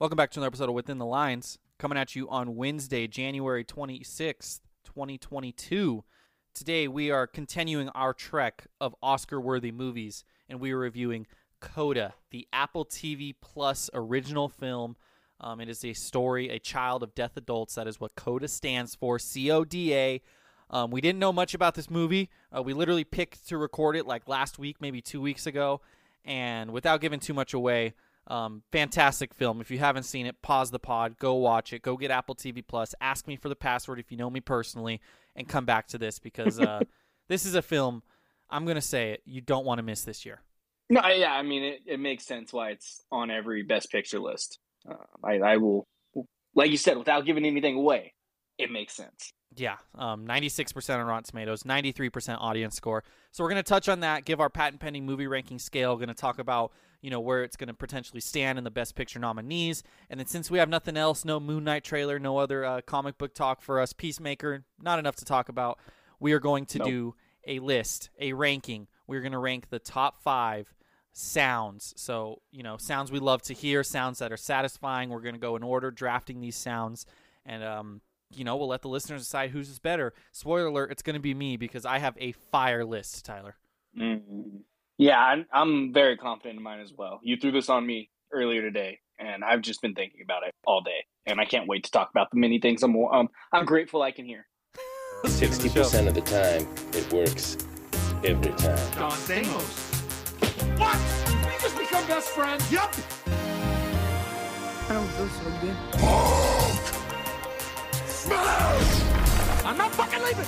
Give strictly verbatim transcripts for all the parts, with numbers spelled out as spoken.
Welcome back to another episode of Within the Lines, coming at you on Wednesday, January twenty-sixth, twenty twenty-two. Today, we are continuing our trek of Oscar-worthy movies, and we are reviewing CODA, the Apple T V Plus original film. Um, it is a story, a child of deaf adults. That is what CODA stands for, C O D A. Um, we didn't know much about this movie. Uh, we literally picked to record it like last week, maybe two weeks ago, and without giving too much away, Um, fantastic film. If you haven't seen it, pause the pod, go watch it, go get Apple T V Plus, ask me for the password if you know me personally, and come back to this because uh, this is a film, I'm going to say it, you don't want to miss this year. No, yeah, I mean, it, it makes sense why it's on every Best Picture list. Uh, I, I will, like you said, without giving anything away, it makes sense. Yeah, um, ninety-six percent on Rotten Tomatoes, ninety-three percent audience score. So we're going to touch on that, give our patent-pending movie ranking scale, going to talk about, you know, where it's going to potentially stand in the Best Picture nominees. And then since we have nothing else, no Moon Knight trailer, no other uh, comic book talk for us, Peacemaker, not enough to talk about, we are going to nope. do a list, a ranking. We're going to rank the top five sounds. So, you know, sounds we love to hear, sounds that are satisfying. We're going to go in order, drafting these sounds, and um. you know, we'll let the listeners decide who's is better. Spoiler alert, it's going to be me because I have a fire list, Tyler. Mm-hmm. Yeah, I'm, I'm very confident in mine as well. You threw this on me earlier today, and I've just been thinking about it all day, and I can't wait to talk about the many things I'm, um, I'm grateful I can hear. sixty percent of the time, it works every time. Don Stamos. What? Did we just become best friends? Yup. I don't feel so good. Oh! I'm not fucking leaving!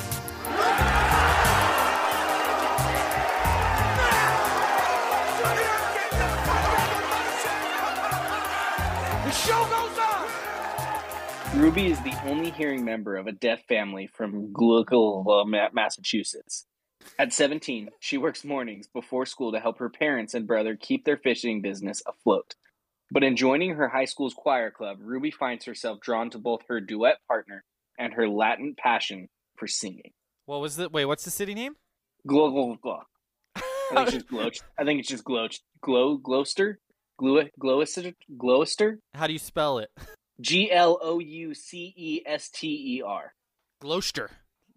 The show goes on! Ruby is the only hearing member of a deaf family from Gloucester, Massachusetts. At seventeen, she works mornings before school to help her parents and brother keep their fishing business afloat. But in joining her high school's choir club, Ruby finds herself drawn to both her duet partner and her latent passion for singing. What was the wait? What's the city name? Glow, glow, glow. I think it's just Gloucester. I think it's just Gloucester. Glow, Gloucester, Gloucester, Gloucester. How do you spell it? G L O U C E S T E R. Gloucester,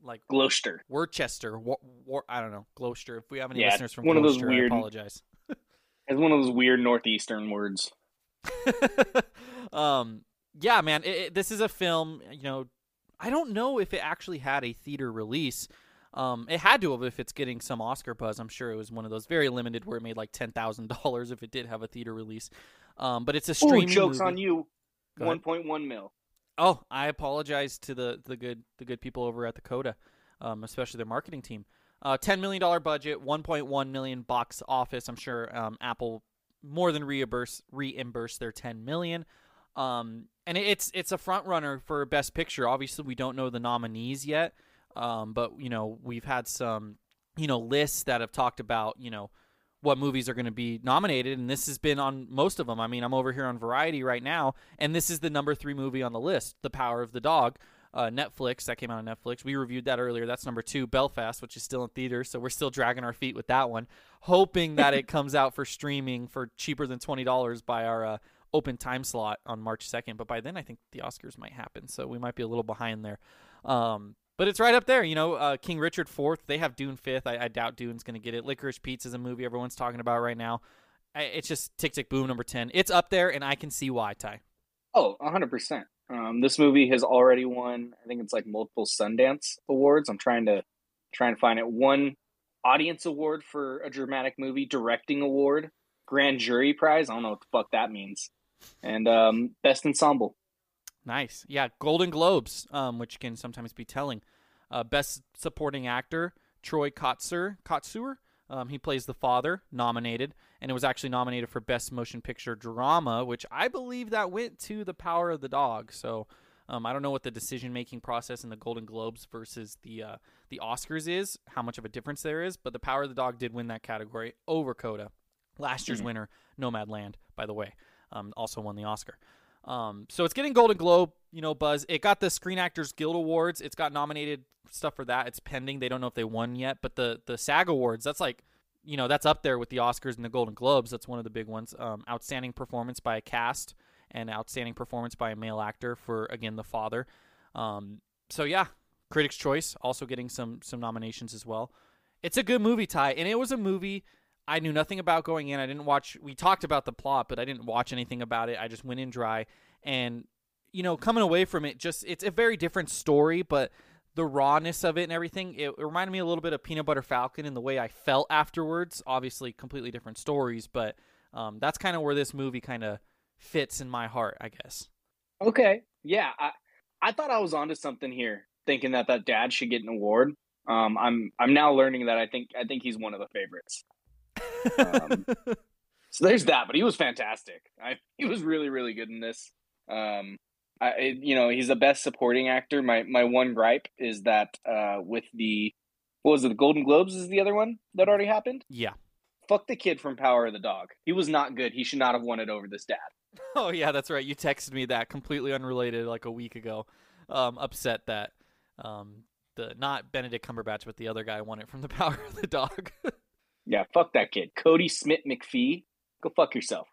like Gloucester, Worcester. War, war, I don't know. Gloucester. If we have any yeah, listeners from one Gloucester, of those weird, I apologize. It's one of those weird northeastern words. um. Yeah, man. It, it, this is a film. You know, I don't know if it actually had a theater release. Um, it had to have if it's getting some Oscar buzz. I'm sure it was one of those very limited where it made like ten thousand dollars if it did have a theater release. Um, but it's a streaming. Ooh, jokes movie. On you. One point one mil. Oh, I apologize to the, the good the good people over at the CODA, um, especially their marketing team. Uh, ten million dollar budget, one point one million box office. I'm sure um, Apple more than reimburse reimburse their ten million dollars. Um, and it's it's a front runner for Best Picture. Obviously, we don't know the nominees yet, um, but you know we've had some you know lists that have talked about you know what movies are going to be nominated, and this has been on most of them. I mean, I'm over here on Variety right now, and this is the number three movie on the list, The Power of the Dog, uh, Netflix. That came out on Netflix. We reviewed that earlier. That's number two, Belfast, which is still in theaters. So we're still dragging our feet with that one, hoping that it comes out for streaming for cheaper than twenty dollars by our uh, open time slot on March second. But by then, I think the Oscars might happen. So we might be a little behind there. Um, But it's right up there, you know, uh, King Richard fourth. They have Dune fifth. I, I doubt Dune's going to get it. Licorice Pizza is a movie everyone's talking about right now. I, it's just Tick Tick Boom number ten. It's up there, and I can see why, Ty. Oh, one hundred percent. Um, this movie has already won, I think it's like multiple Sundance awards. I'm trying to try and find it. One audience award for a dramatic movie, directing award, grand jury prize. I don't know what the fuck that means. And um, best ensemble. Nice. Yeah, Golden Globes, um, which can sometimes be telling. Uh, Best Supporting Actor, Troy Kotsur. Kotsur? Um, he plays the father, nominated, and it was actually nominated for Best Motion Picture Drama, which I believe that went to The Power of the Dog. So um, I don't know what the decision-making process in the Golden Globes versus the uh, the Oscars is, how much of a difference there is, but The Power of the Dog did win that category over CODA. Last year's mm-hmm. winner, Nomadland, by the way, um, also won the Oscar. Um, so it's getting Golden Globe, you know, buzz. It got the Screen Actors Guild Awards. It's got nominated stuff for that. It's pending. They don't know if they won yet, but the, the SAG Awards, that's like, you know, that's up there with the Oscars and the Golden Globes. That's one of the big ones. Um, outstanding performance by a cast and outstanding performance by a male actor for, again, the father. Um, so yeah, Critics' Choice also getting some, some nominations as well. It's a good movie, Ty. And it was a movie I knew nothing about going in. I didn't watch, we talked about the plot, but I didn't watch anything about it. I just went in dry and, you know, coming away from it, just, it's a very different story, but the rawness of it and everything, it, it reminded me a little bit of Peanut Butter Falcon and the way I felt afterwards. Obviously completely different stories, but um, that's kind of where this movie kind of fits in my heart, I guess. Okay. Yeah. I, I thought I was onto something here thinking that that dad should get an award. Um, I'm, I'm now learning that I think, I think he's one of the favorites. um, so there's that, but he was fantastic. I, he was really, really good in this. Um, I, it, you know, he's the best supporting actor. My my one gripe is that uh, with the what was it? The Golden Globes is the other one that already happened. Yeah, fuck the kid from Power of the Dog. He was not good. He should not have won it over this dad. Oh yeah, that's right. You texted me that completely unrelated like a week ago. Um, upset that um, the not Benedict Cumberbatch, but the other guy won it from the Power of the Dog. Yeah, fuck that kid. Cody Smith McPhee, go fuck yourself.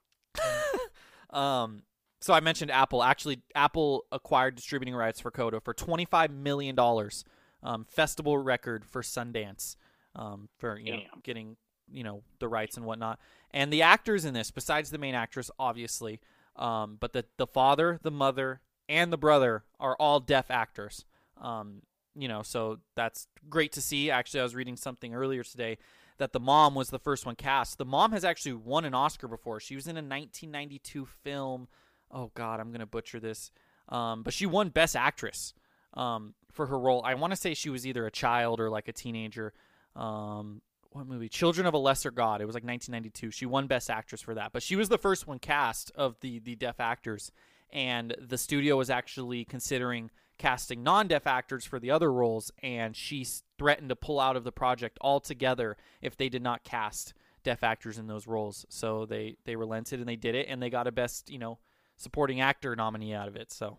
um, so I mentioned Apple. Actually, Apple acquired distributing rights for CODA for twenty-five million dollars, um, festival record for Sundance, um, for you know, getting you know the rights and whatnot. And the actors in this, besides the main actress, obviously, um, but the, the father, the mother, and the brother are all deaf actors. Um, you know, so that's great to see. Actually, I was reading something earlier today that the mom was the first one cast. The mom has actually won an Oscar before. She was in a nineteen ninety-two film. Oh, God, I'm going to butcher this. Um, but she won Best Actress um, for her role. I want to say she was either a child or like a teenager. Um, what movie? Children of a Lesser God. It was like nineteen ninety-two. She won Best Actress for that. But she was the first one cast of the, the deaf actors. And the studio was actually considering casting non-deaf actors for the other roles, and she threatened to pull out of the project altogether if they did not cast deaf actors in those roles. So they they relented and they did it, and they got a best you know supporting actor nominee out of it. So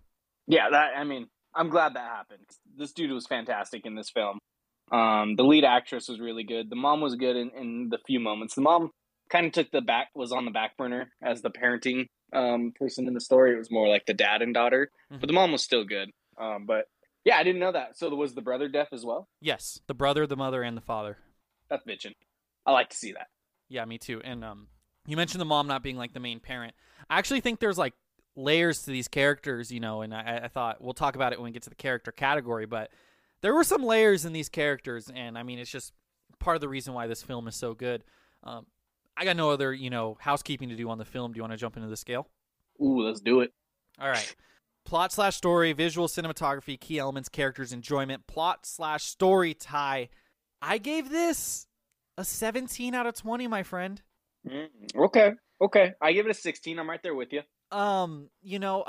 yeah, that I mean, I'm glad that happened. This dude was fantastic in this film. Um, the lead actress was really good. The mom was good in, in the few moments. The mom kind of took the back was on the back burner as the parenting um, person in the story. It was more like the dad and daughter, mm-hmm. but the mom was still good. Um, but yeah, I didn't know that. So was the brother deaf as well? Yes. The brother, the mother, and the father. That's bitching. I like to see that. Yeah, me too. And, um, you mentioned the mom not being like the main parent. I actually think there's like layers to these characters, you know, and I, I thought we'll talk about it when we get to the character category, but there were some layers in these characters. And I mean, it's just part of the reason why this film is so good. Um, I got no other, you know, housekeeping to do on the film. Do you want to jump into the scale? Ooh, let's do it. All right. Plot slash story, visual cinematography, key elements, characters, enjoyment, plot slash story tie. I gave this a seventeen out of twenty, my friend. Okay. Okay. I give it a sixteen. I'm right there with you. Um, you know,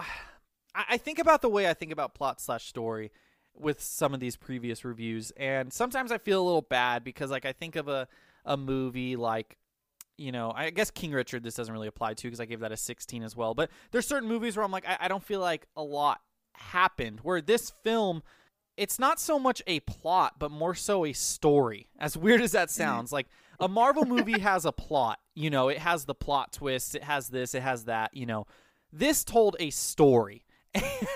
I, I think about the way I think about plot slash story with some of these previous reviews. And sometimes I feel a little bad because like I think of a, a movie like, you know, I guess King Richard, this doesn't really apply to because I gave that a sixteen as well. But there's certain movies where I'm like, I, I don't feel like a lot happened, where this film, it's not so much a plot, but more so a story. As weird as that sounds, like a Marvel movie has a plot, you know, it has the plot twists, it has this, it has that, you know. This told a story,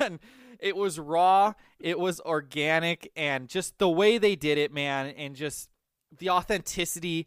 and it was raw, it was organic, and just the way they did it, man, and just the authenticity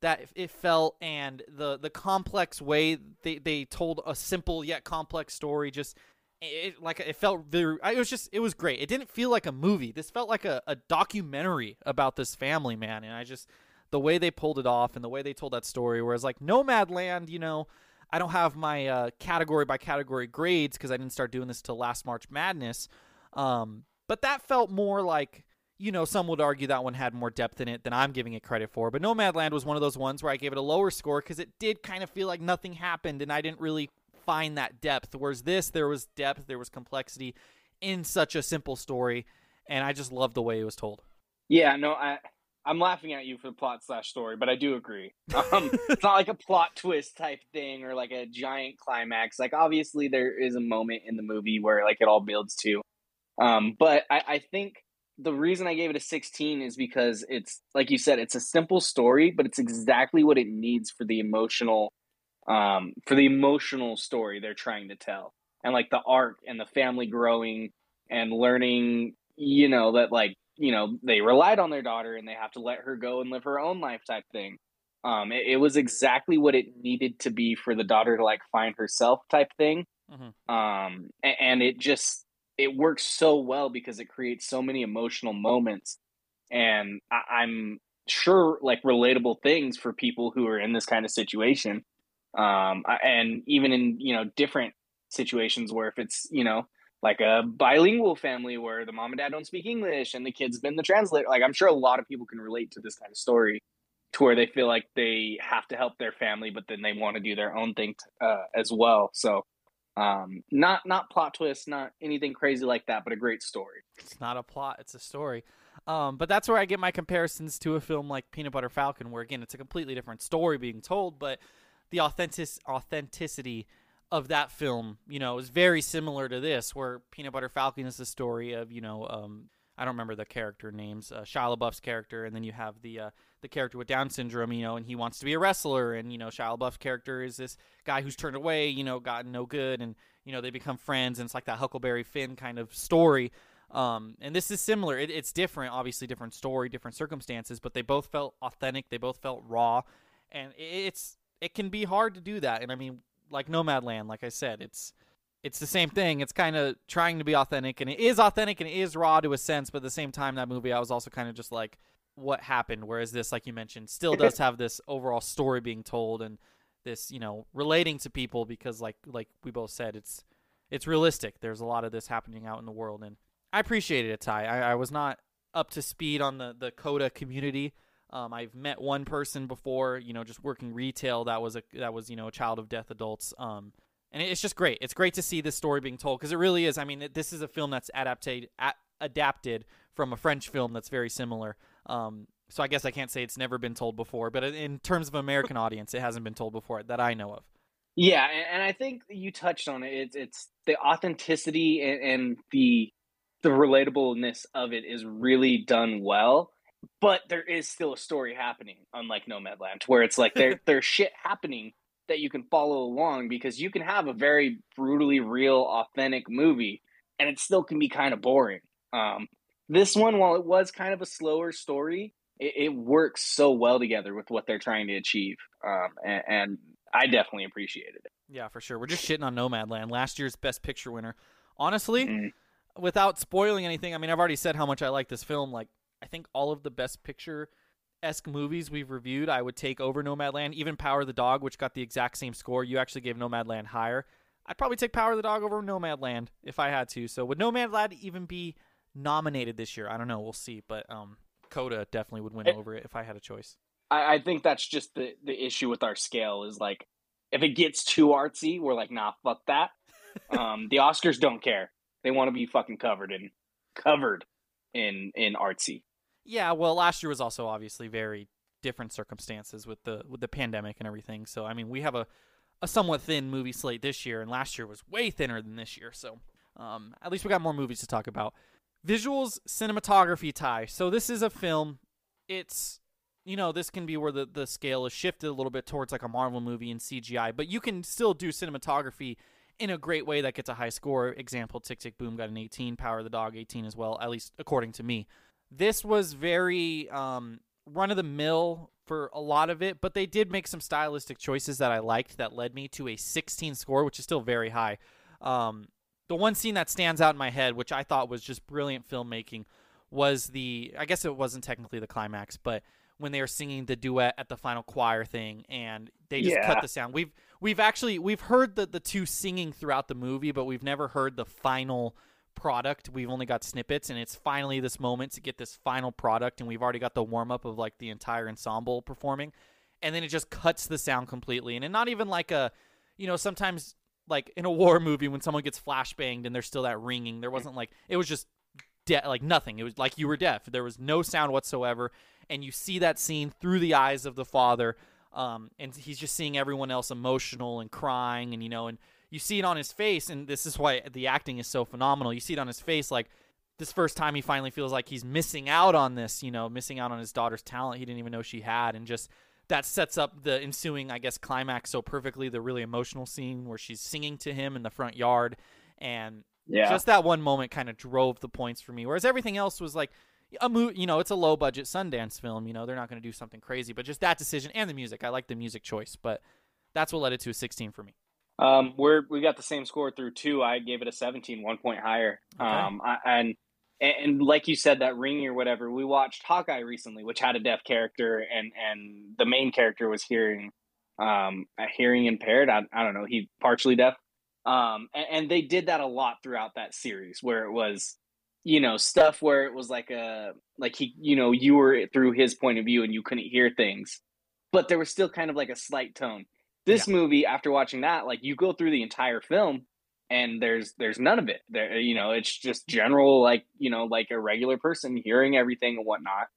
that it felt, and the, the complex way they, they told a simple yet complex story. Just it, like it felt very, it was just, it was great. It didn't feel like a movie. This felt like a, a documentary about this family, man. And I just, the way they pulled it off and the way they told that story, whereas like Nomadland, you know, I don't have my uh, category by category grades, 'cause I didn't start doing this till last March Madness. Um, but that felt more like, you know, some would argue that one had more depth in it than I'm giving it credit for. But Nomadland was one of those ones where I gave it a lower score because it did kind of feel like nothing happened and I didn't really find that depth. Whereas this, there was depth, there was complexity in such a simple story, and I just loved the way it was told. Yeah, no, I, I'm laughing at you for the plot slash story, but I do agree. Um, it's not like a plot twist type thing or like a giant climax. Like, obviously, there is a moment in the movie where, like, it all builds to. Um, but I, I think... the reason I gave it a sixteen is because it's, like you said, it's a simple story, but it's exactly what it needs for the emotional, um, for the emotional story they're trying to tell. And like the arc and the family growing and learning, you know, that like, you know, they relied on their daughter and they have to let her go and live her own life type thing. Um, it, it was exactly what it needed to be for the daughter to like find herself type thing. Mm-hmm. Um, and, and it just, it works so well because it creates so many emotional moments, and I- I'm sure like relatable things for people who are in this kind of situation. Um, I- and even in, you know, different situations where if it's, you know, like a bilingual family where the mom and dad don't speak English and the kid's been the translator, like I'm sure a lot of people can relate to this kind of story to where they feel like they have to help their family, but then they want to do their own thing t- uh, as well. So, Um, not, not plot twists, not anything crazy like that, but a great story. It's not a plot. It's a story. Um, but that's where I get my comparisons to a film like Peanut Butter Falcon, where again, it's a completely different story being told, but the authentic authenticity of that film, you know, is very similar to this, where Peanut Butter Falcon is the story of, you know, um, I don't remember the character names, uh, Shia LaBeouf's character. And then you have the, uh, the character with Down syndrome, you know, and he wants to be a wrestler. And, you know, Shia LaBeouf's character is this guy who's turned away, you know, gotten no good. And, you know, they become friends. And it's like that Huckleberry Finn kind of story. Um, and this is similar. It, it's different, obviously different story, different circumstances, but they both felt authentic. They both felt raw, and it, it's, it can be hard to do that. And I mean, like Nomadland, like I said, it's, It's the same thing. It's kind of trying to be authentic, and it is authentic and it is raw to a sense. But at the same time, that movie, I was also kind of just like, what happened? Whereas this, like you mentioned, still does have this overall story being told and this, you know, relating to people because like, like we both said, it's, it's realistic. There's a lot of this happening out in the world, and I appreciated it, Ty. I, I was not up to speed on the, the CODA community. Um, I've met one person before, you know, just working retail. That was a, that was, you know, a child of death adults. Um, And it's just great. It's great to see this story being told because it really is. I mean, it, this is a film that's adapted, a- adapted from a French film that's very similar. Um, so I guess I can't say it's never been told before, but in terms of American audience, it hasn't been told before that I know of. Yeah, and, and I think you touched on it. It's, it's the authenticity and, and the the relatableness of it is really done well. But there is still a story happening, unlike Nomadland, where it's like there there's shit happening that you can follow along, because you can have a very brutally real, authentic movie and it still can be kind of boring. Um, this one, while it was kind of a slower story, it, it works so well together with what they're trying to achieve. Um, and, and I definitely appreciated it. Yeah, for sure. We're just shitting on Nomadland, last year's Best Picture winner. Honestly, mm-hmm. without spoiling anything, I mean, I've already said how much I like this film. Like, I think all of the Best Picture esque movies we've reviewed, I would take over Nomadland. Even Power of the Dog, which got the exact same score, you actually gave Nomadland higher. I'd probably take Power of the Dog over Nomadland if I had to. So would Nomadland even be nominated this year? I don't know. We'll see. But um, CODA definitely would win it, over it if I had a choice. I, I think that's just the the issue with our scale is like if it gets too artsy, we're like, nah, fuck that. um, the Oscars don't care. They want to be fucking covered in covered in in artsy. Yeah, well, last year was also obviously very different circumstances with the with the pandemic and everything. So, I mean, we have a, a somewhat thin movie slate this year, and last year was way thinner than this year. So, Um, at least we got more movies to talk about. Visuals, cinematography tie. So this is a film. It's, you know, this can be where the, the scale is shifted a little bit towards like a Marvel movie and C G I, but you can still do cinematography in a great way that gets a high score. Example, Tick Tick Boom got an eighteen, Power of the Dog eighteen as well, at least according to me. This was very um, run-of-the-mill for a lot of it, but they did make some stylistic choices that I liked that led me to a sixteen score, which is still very high. Um, the one scene that stands out in my head, which I thought was just brilliant filmmaking, was the, I guess it wasn't technically the climax, but when they were singing the duet at the final choir thing and they just yeah. cut the sound. We've we've actually, we've heard the, the two singing throughout the movie, but we've never heard the final product. We've only got snippets, and it's finally this moment to get this final product, and we've already got the warm-up of like the entire ensemble performing, and then it just cuts the sound completely. And, and not even like a, you know, sometimes like in a war movie when someone gets flashbanged and there's still that ringing, there wasn't like, it was just de- like nothing. It was like you were deaf. There was no sound whatsoever. And you see that scene through the eyes of the father, um, and he's just seeing everyone else emotional and crying, and you know, and you see it on his face, and this is why the acting is so phenomenal. You see it on his face, like this first time he finally feels like he's missing out on this, you know, missing out on his daughter's talent he didn't even know she had, and just that sets up the ensuing, I guess, climax so perfectly. The really emotional scene where she's singing to him in the front yard, and yeah. just that one moment kind of drove the points for me. Whereas everything else was like. A mo- you know, it's a low-budget Sundance film. You know, they're not going to do something crazy, but just that decision and the music. I like the music choice, but that's what led it to a sixteen for me. Um, we're we got the same score through two. I gave it a seventeen, one point higher. Okay. Um, I, and and like you said, that ring or whatever. We watched Hawkeye recently, which had a deaf character, and and the main character was hearing, um, hearing impaired. I I don't know. He partially deaf. Um, and, and they did that a lot throughout that series, where it was. You know, stuff where it was like a, like he, you know, you were through his point of view and you couldn't hear things, but there was still kind of like a slight tone. This yeah. movie, after watching that, like you go through the entire film and there's, there's none of it there. You know, it's just general, like, you know, like a regular person hearing everything and whatnot.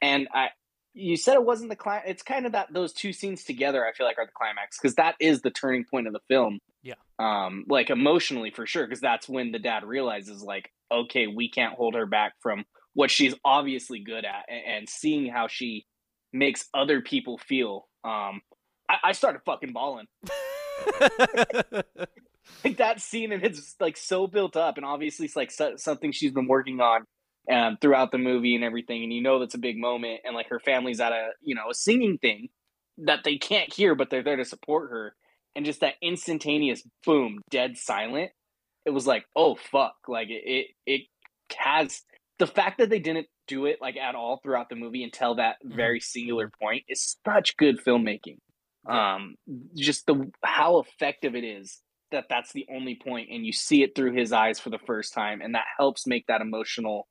And I, you said it wasn't the climax. It's kind of that those two scenes together, I feel like, are the climax. Cause that is the turning point of the film. Yeah. Um, like emotionally for sure. Cause that's when the dad realizes like, okay, we can't hold her back from what she's obviously good at, and, and seeing how she makes other people feel. Um, I, I started fucking bawling. Like that scene, and it's like so built up, and obviously it's like so, something she's been working on um, throughout the movie and everything. And you know, that's a big moment. And like her family's at a, you know, a singing thing that they can't hear, but they're there to support her. And just that instantaneous boom, dead silent. It was like, oh fuck, like it, it it has the fact that they didn't do it like at all throughout the movie until that very singular point is such good filmmaking. Um just the how effective it is that that's the only point and you see it through his eyes for the first time, and that helps make that emotional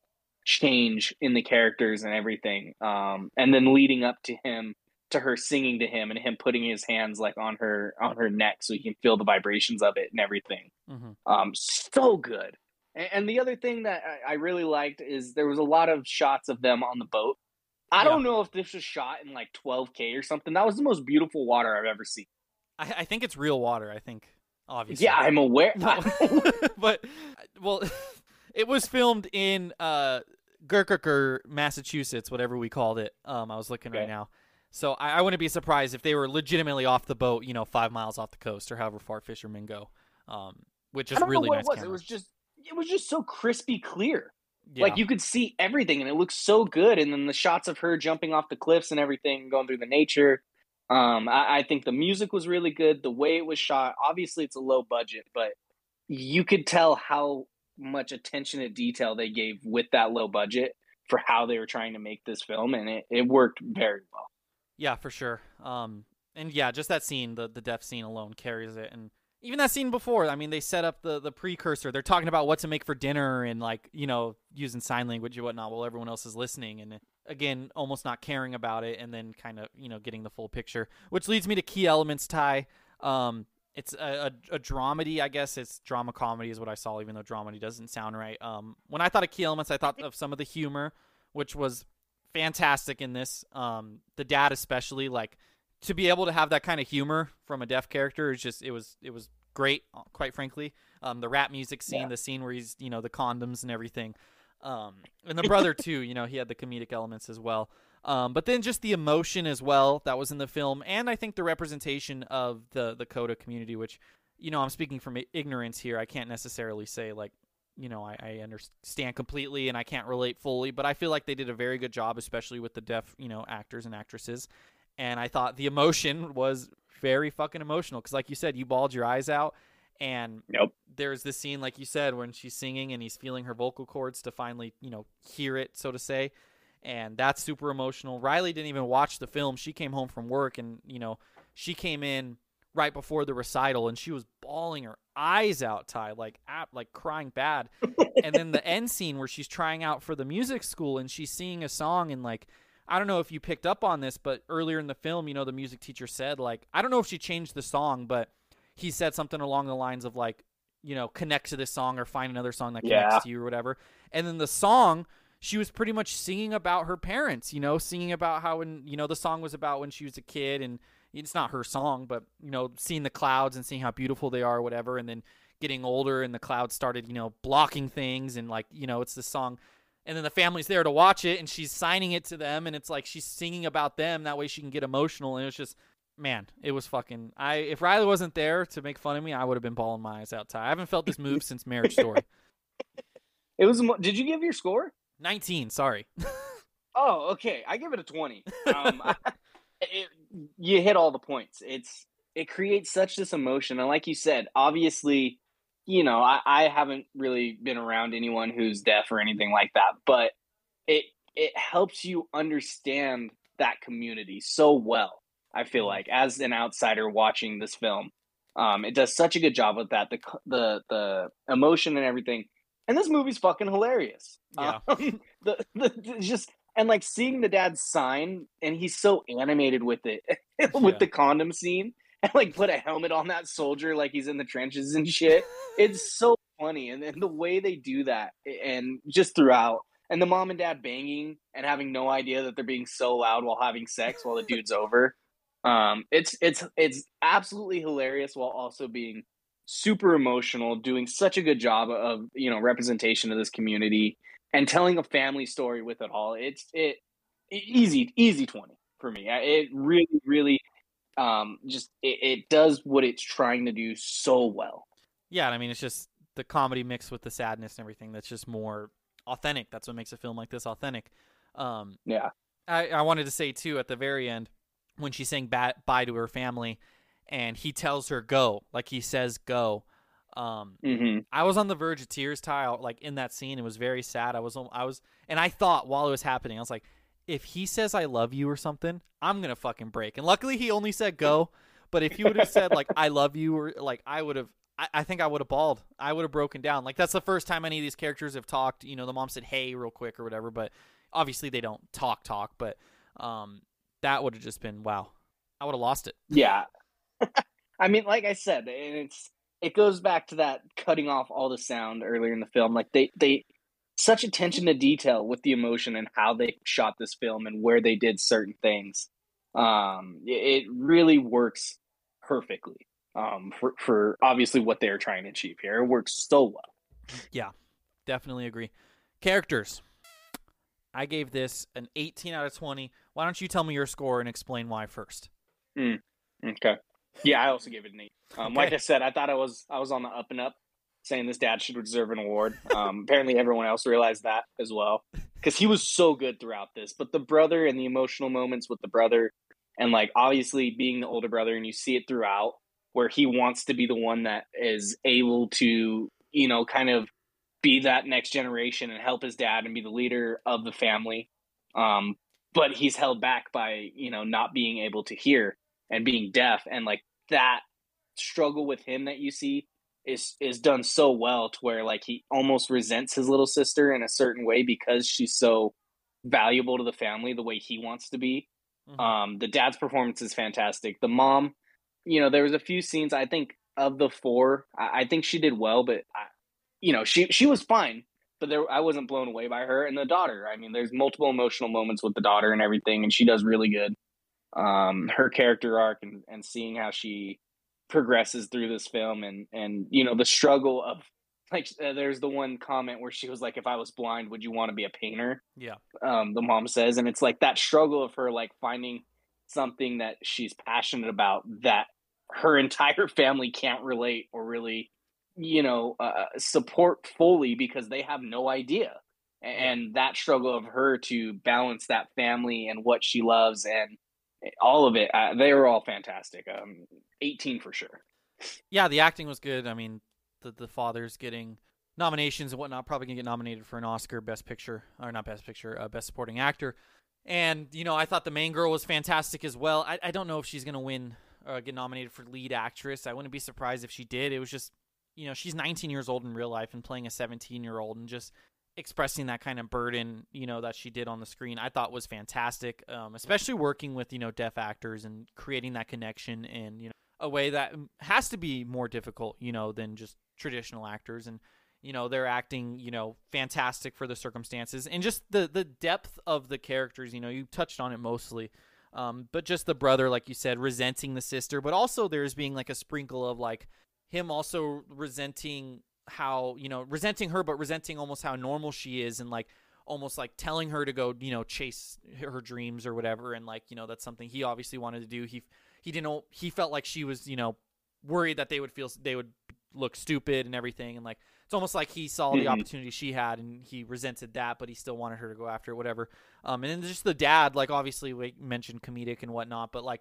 change in the characters and everything. Um and then leading up to him to her singing to him and him putting his hands like on her, on her neck so he can feel the vibrations of it and everything. Mm-hmm. Um, so good. And, and the other thing that I, I really liked is there was a lot of shots of them on the boat. I yeah. don't know if this was shot in like twelve K or something. That was the most beautiful water I've ever seen. I, I think it's real water. I think obviously. Yeah, I'm aware. No. But well, it was filmed in, uh, Gurkhaker, Massachusetts, whatever we called it. Um, I was looking okay. right now. So I, I wouldn't be surprised if they were legitimately off the boat, you know, five miles off the coast or however far fishermen go, um, which is really nice. I don't know what it was. Cameras. It was just, it was just so crispy clear. Yeah. Like you could see everything and it looked so good. And then the shots of her jumping off the cliffs and everything going through the nature. Um, I, I think the music was really good. The way it was shot, obviously it's a low budget, but you could tell how much attention to detail they gave with that low budget for how they were trying to make this film. And it, it worked very well. Yeah, for sure. Um, and yeah, just that scene, the, the deaf scene alone carries it. And even that scene before, I mean, they set up the, the precursor. They're talking about what to make for dinner and like, you know, using sign language and whatnot while everyone else is listening. And again, almost not caring about it. And then kind of, you know, getting the full picture, which leads me to key elements, Ty. Um, it's a, a, a dramedy, I guess. It's drama comedy is what I saw, even though dramedy doesn't sound right. Um, when I thought of key elements, I thought of some of the humor, which was fantastic in this. Um, the dad especially, like to be able to have that kind of humor from a deaf character is just, it was, it was great, quite frankly. Um, the rap music scene, yeah. the scene where he's, you know, the condoms and everything. Um, and the brother too, you know, he had the comedic elements as well. Um, but then just the emotion as well that was in the film. And I think the representation of the, the CODA community, which, you know, I'm speaking from ignorance here. I can't necessarily say like, you know, I, I understand completely and I can't relate fully, but I feel like they did a very good job, especially with the deaf, you know, actors and actresses. And I thought the emotion was very fucking emotional. Cause like you said, you bawled your eyes out. And nope. there's this scene, like you said, when she's singing and he's feeling her vocal cords to finally, you know, hear it, so to say. And that's super emotional. Riley didn't even watch the film. She came home from work and, you know, she came in right before the recital and she was bawling her eyes out, Ty, like, like crying bad. And then the end scene where she's trying out for the music school and she's singing a song and like, I don't know if you picked up on this, but earlier in the film, you know, the music teacher said like, I don't know if she changed the song, but he said something along the lines of like, you know, connect to this song or find another song that connects yeah. to you or whatever. And then the song, she was pretty much singing about her parents, you know, singing about how, when, you know, the song was about when she was a kid and it's not her song, but, you know, seeing the clouds and seeing how beautiful they are or whatever. And then getting older and the clouds started, you know, blocking things. And like, you know, it's this song and then the family's there to watch it and she's signing it to them. And it's like, she's singing about them. That way she can get emotional. And it's just, man, it was fucking. I if Riley wasn't there to make fun of me, I would have been bawling my eyes out. Ty, I haven't felt this move since Marriage Story. It was. Did you give your score? nineteen. Sorry. Oh, okay. I give it a twenty. Um, I, it, you hit all the points. It's it creates such this emotion, and like you said, obviously, you know, I, I haven't really been around anyone who's deaf or anything like that, but it it helps you understand that community so well. I feel like as an outsider watching this film, um, it does such a good job with that, the the the emotion and everything. And this movie's fucking hilarious. Yeah. Um, the, the, the just and like seeing the dad sign, and he's so animated with it, with yeah. the condom scene, and like put a helmet on that soldier like he's in the trenches and shit. It's so funny, and then the way they do that, and just throughout. And the mom and dad banging and having no idea that they're being so loud while having sex while the dude's over. Um, it's, it's, it's absolutely hilarious while also being super emotional, doing such a good job of, you know, representation of this community and telling a family story with it all. It's it easy, easy twenty for me. It really, really, um, just, it, it does what it's trying to do so well. Yeah. And I mean, it's just the comedy mixed with the sadness and everything. That's just more authentic. That's what makes a film like this authentic. Um, yeah, I, I wanted to say too, at the very end, when she's saying bat, bye to her family and he tells her go, like he says go. Um, mm-hmm. I was on the verge of tears, Ty, like in that scene. It was very sad. I was, I was, and I thought while it was happening, I was like, if he says I love you or something, I'm going to fucking break. And luckily he only said go. But if he would have said like, I love you, or like, I would have, I, I think I would have bawled. I would have broken down. Like that's the first time any of these characters have talked, you know, the mom said, hey, real quick or whatever, but obviously they don't talk, talk, but, um, that would have just been, wow, I would have lost it. Yeah. I mean, like I said, and it's, it goes back to that cutting off all the sound earlier in the film. Like they, they, such attention to detail with the emotion and how they shot this film and where they did certain things. Um, it, it really works perfectly um, for, for obviously what they're trying to achieve here. It works so well. Yeah, definitely agree. Characters. I gave this an eighteen out of twenty. Why don't you tell me your score and explain why first? Mm, okay. Yeah, I also gave it an eight. Um, okay. Like I said, I thought I was I was on the up and up saying this dad should deserve an award. Um, apparently everyone else realized that as well because he was so good throughout this. But the brother and the emotional moments with the brother and like obviously being the older brother, and you see it throughout where he wants to be the one that is able to, you know, kind of be that next generation and help his dad and be the leader of the family. Um, but he's held back by, you know, not being able to hear and being deaf. And like that struggle with him that you see is, is done so well to where like he almost resents his little sister in a certain way because she's so valuable to the family, the way he wants to be. Mm-hmm. Um, the dad's performance is fantastic. The mom, you know, there was a few scenes, I think of the four, I, I think she did well, but I, you know, she, she was fine, but there, I wasn't blown away by her. And the daughter, I mean, there's multiple emotional moments with the daughter and everything. And she does really good. Um, her character arc and, and seeing how she progresses through this film, and and you know, the struggle of like uh, there's the one comment where she was like, if I was blind, would you want to be a painter? Yeah. Um, the mom says, and it's like that struggle of her like finding something that she's passionate about that her entire family can't relate or really, you know, uh, support fully because they have no idea. And that struggle of her to balance that family and what she loves and all of it, uh, they were all fantastic. Um, eighteen for sure. Yeah, the acting was good. I mean, the, the father's getting nominations and whatnot, probably going to get nominated for an Oscar, Best Picture, or not Best Picture, uh, Best Supporting Actor. And, you know, I thought the main girl was fantastic as well. I, I don't know if she's going to win or get nominated for lead actress. I wouldn't be surprised if she did. It was just, you know, she's nineteen years old in real life and playing a seventeen-year-old and just expressing that kind of burden, you know, that she did on the screen, I thought was fantastic, um, especially working with, you know, deaf actors and creating that connection in, you know, a way that has to be more difficult, you know, than just traditional actors. And, you know, they're acting, you know, fantastic for the circumstances and just the, the depth of the characters, you know, you touched on it mostly. Um, but just the brother, like you said, resenting the sister, but also there's being like a sprinkle of like him also resenting how, you know, resenting her, but resenting almost how normal she is and like almost like telling her to go, you know, chase her dreams or whatever. And like, you know, that's something he obviously wanted to do. He, he didn't, he felt like she was, you know, worried that they would feel, they would look stupid and everything. And like, it's almost like he saw the mm-hmm. opportunity she had and he resented that, but he still wanted her to go after it, whatever. Um, and then just the dad, like obviously we mentioned comedic and whatnot, but like,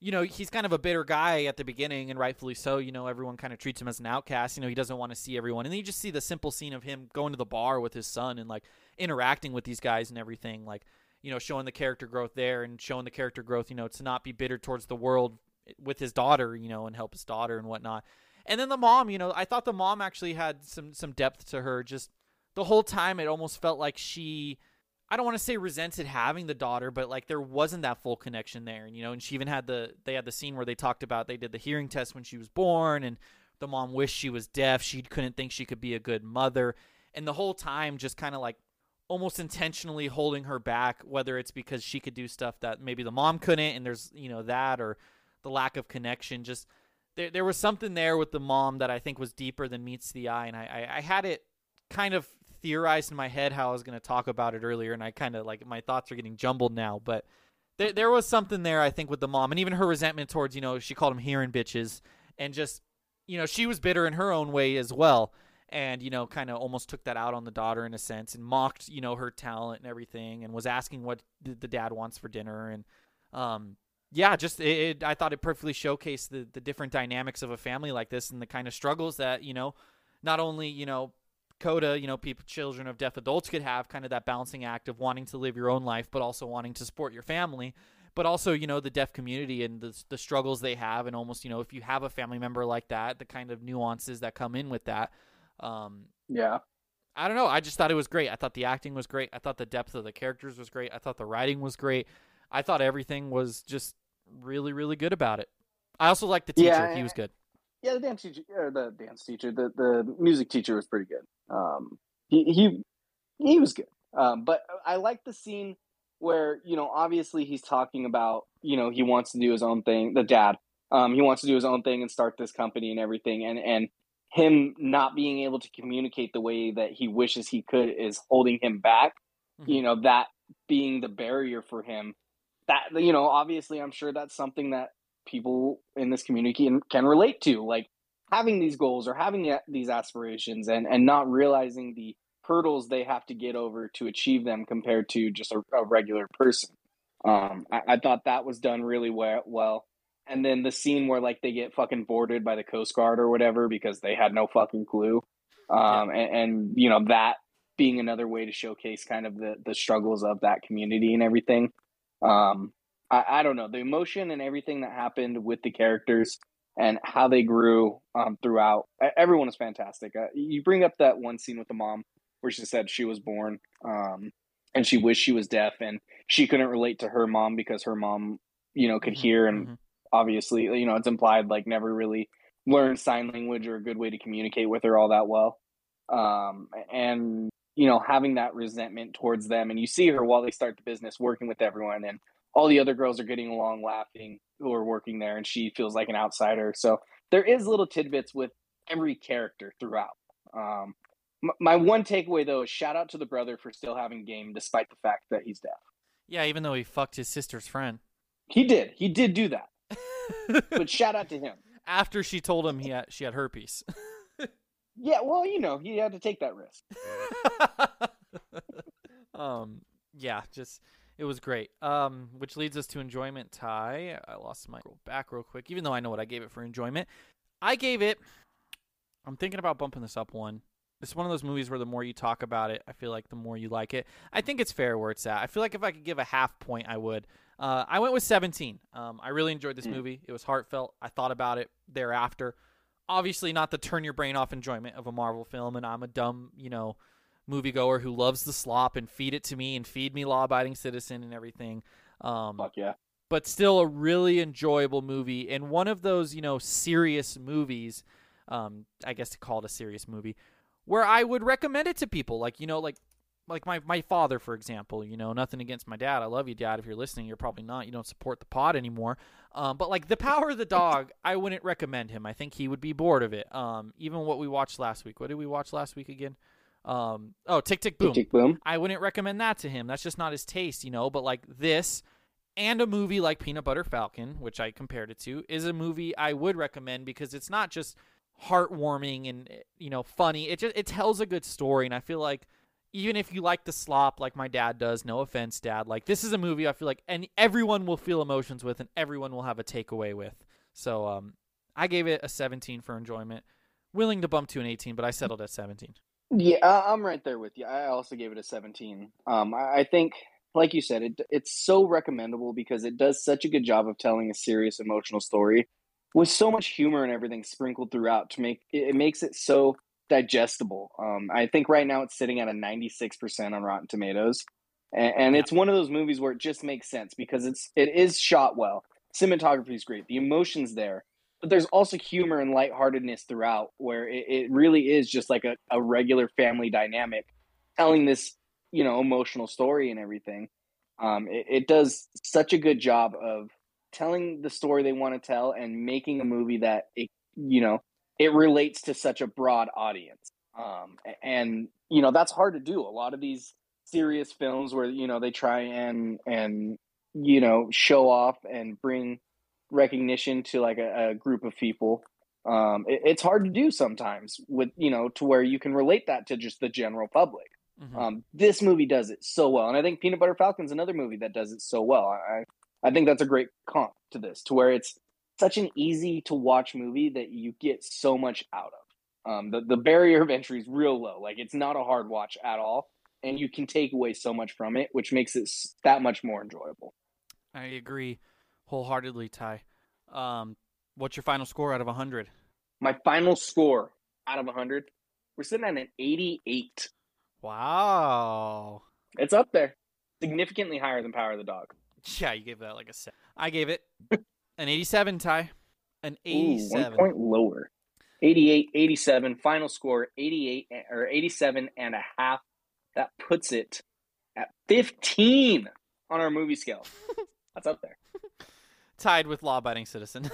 you know, he's kind of a bitter guy at the beginning, and rightfully so. You know, everyone kind of treats him as an outcast. You know, he doesn't want to see everyone. And then you just see the simple scene of him going to the bar with his son and, like, interacting with these guys and everything. Like, you know, showing the character growth there and showing the character growth, you know, to not be bitter towards the world with his daughter, you know, and help his daughter and whatnot. And then the mom, you know, I thought the mom actually had some, some depth to her. Just the whole time it almost felt like she – I don't want to say resented having the daughter, but like there wasn't that full connection there. And, you know, and she even had the, they had the scene where they talked about, they did the hearing test when she was born and the mom wished she was deaf. She couldn't think she could be a good mother. And the whole time just kind of like almost intentionally holding her back, whether it's because she could do stuff that maybe the mom couldn't. And there's, you know, that or the lack of connection, just there, there was something there with the mom that I think was deeper than meets the eye. And I, I, I had it kind of theorized in my head how I was going to talk about it earlier, and I kind of like my thoughts are getting jumbled now, but there there was something there I think with the mom and even her resentment towards, you know, she called him hearing bitches and just, you know, she was bitter in her own way as well and, you know, kind of almost took that out on the daughter in a sense and mocked, you know, her talent and everything and was asking what the dad wants for dinner and um yeah, just it, it I thought it perfectly showcased the the different dynamics of a family like this and the kind of struggles that, you know, not only, you know, CODA, you know, people, children of deaf adults could have, kind of that balancing act of wanting to live your own life, but also wanting to support your family, but also, you know, the deaf community and the, the struggles they have. And almost, you know, if you have a family member like that, the kind of nuances that come in with that. Um, yeah. I don't know. I just thought it was great. I thought the acting was great. I thought the depth of the characters was great. I thought the writing was great. I thought everything was just really, really good about it. I also liked the teacher. Yeah. He was good. Yeah, the dance teacher, or the dance teacher, the, the music teacher was pretty good. Um, he he he was good. Um, but I like the scene where, you know, obviously he's talking about, you know, he wants to do his own thing. The dad, um, he wants to do his own thing and start this company and everything. And and him not being able to communicate the way that he wishes he could is holding him back. Mm-hmm. You know, that being the barrier for him. That, you know, obviously, I'm sure that's something that people in this community can relate to, like having these goals or having these aspirations and, and not realizing the hurdles they have to get over to achieve them compared to just a, a regular person. Um, I, I thought that was done really well. And then the scene where like they get fucking boarded by the Coast Guard or whatever, because they had no fucking clue. Um, yeah. and, and, you know, that being another way to showcase kind of the, the struggles of that community and everything. Um, I, I don't know, the emotion and everything that happened with the characters and how they grew um, throughout. Everyone is fantastic. Uh, you bring up that one scene with the mom where she said she was born um, and she wished she was deaf and she couldn't relate to her mom because her mom, you know, could hear. And mm-hmm. obviously, you know, it's implied like never really learned sign language or a good way to communicate with her all that well. Um, and, you know, having that resentment towards them, and you see her while they start the business working with everyone, and all the other girls are getting along laughing who are working there, and she feels like an outsider. So there is little tidbits with every character throughout. Um, m- my one takeaway, though, is shout out to the brother for still having game despite the fact that he's deaf. Yeah, even though he fucked his sister's friend. He did. He did do that. But shout out to him. After she told him he had, she had herpes. Yeah, well, you know, he had to take that risk. um, yeah, just it was great. Um, which leads us to enjoyment, Ty. I lost my scroll back real quick, even though I know what I gave it for enjoyment. I gave it. I'm thinking about bumping this up one. It's one of those movies where the more you talk about it, I feel like the more you like it. I think it's fair where it's at. I feel like if I could give a half point, I would. Uh, I went with seventeen. Um, I really enjoyed this movie. It was heartfelt. I thought about it thereafter. Obviously not the turn your brain off enjoyment of a Marvel film, and I'm a dumb, you know, moviegoer who loves the slop and feed it to me and feed me law-abiding citizen and everything. Um, Fuck yeah. But still a really enjoyable movie, and one of those, you know, serious movies, um, I guess to call it a serious movie, where I would recommend it to people. Like, you know, like like my, my father, for example, you know, nothing against my dad. I love you, Dad. If you're listening, you're probably not. You don't support the pod anymore. Um, but, like, The Power of the Dog, I wouldn't recommend him. I think he would be bored of it. Um, even what we watched last week. What did we watch last week again? Um, oh, Tick Tick Boom. Tick Tick Boom. I wouldn't recommend that to him. That's just not his taste, you know. But, like, this and a movie like Peanut Butter Falcon, which I compared it to, is a movie I would recommend because it's not just heartwarming and, you know, funny. It just it tells a good story, and I feel like even if you like the slop like my dad does, no offense, Dad, like this is a movie I feel like and everyone will feel emotions with and everyone will have a takeaway with. So um, I gave it a seventeen for enjoyment, willing to bump to an eighteen, but I settled at seventeen. Yeah, I'm right there with you. I also gave it a seventeen. Um, I think, like you said, it it's so recommendable because it does such a good job of telling a serious emotional story with so much humor and everything sprinkled throughout to make it, it makes it so digestible. Um, I think right now it's sitting at a ninety-six percent on Rotten Tomatoes, and, and it's one of those movies where it just makes sense because it's it is shot well. Cinematography is great, the emotion's there, but there's also humor and lightheartedness throughout, where it, it really is just like a, a regular family dynamic telling this, you know, emotional story and everything. Um, it, it does such a good job of telling the story they want to tell and making a movie that it, you know, it relates to such a broad audience. Um, and, you know, that's hard to do. A lot of these serious films where, you know, they try and, and, you know, show off and bring recognition to like a, a group of people. Um, it, it's hard to do sometimes with, you know, to where you can relate that to just the general public. Mm-hmm. Um, this movie does it so well. And I think Peanut Butter Falcon's another movie that does it so well. I, I think that's a great comp to this, to where it's such an easy to watch movie that you get so much out of. Um, the, the barrier of entry is real low. Like, it's not a hard watch at all, and you can take away so much from it, which makes it that much more enjoyable. I agree wholeheartedly, Ty. Um, what's your final score out of one hundred? My final score out of one hundred? We're sitting at an eighty-eight. Wow. It's up there. Significantly higher than Power of the Dog. Yeah, you gave that like a set. I gave it an eighty-seven, Ty. An eighty-seven. Ooh, one point lower. eighty-eight, eighty-seven, final score, eighty-eight, or eighty-seven and a half. That puts it at fifteen on our movie scale. That's up there. Tied with Law-Abiding Citizen.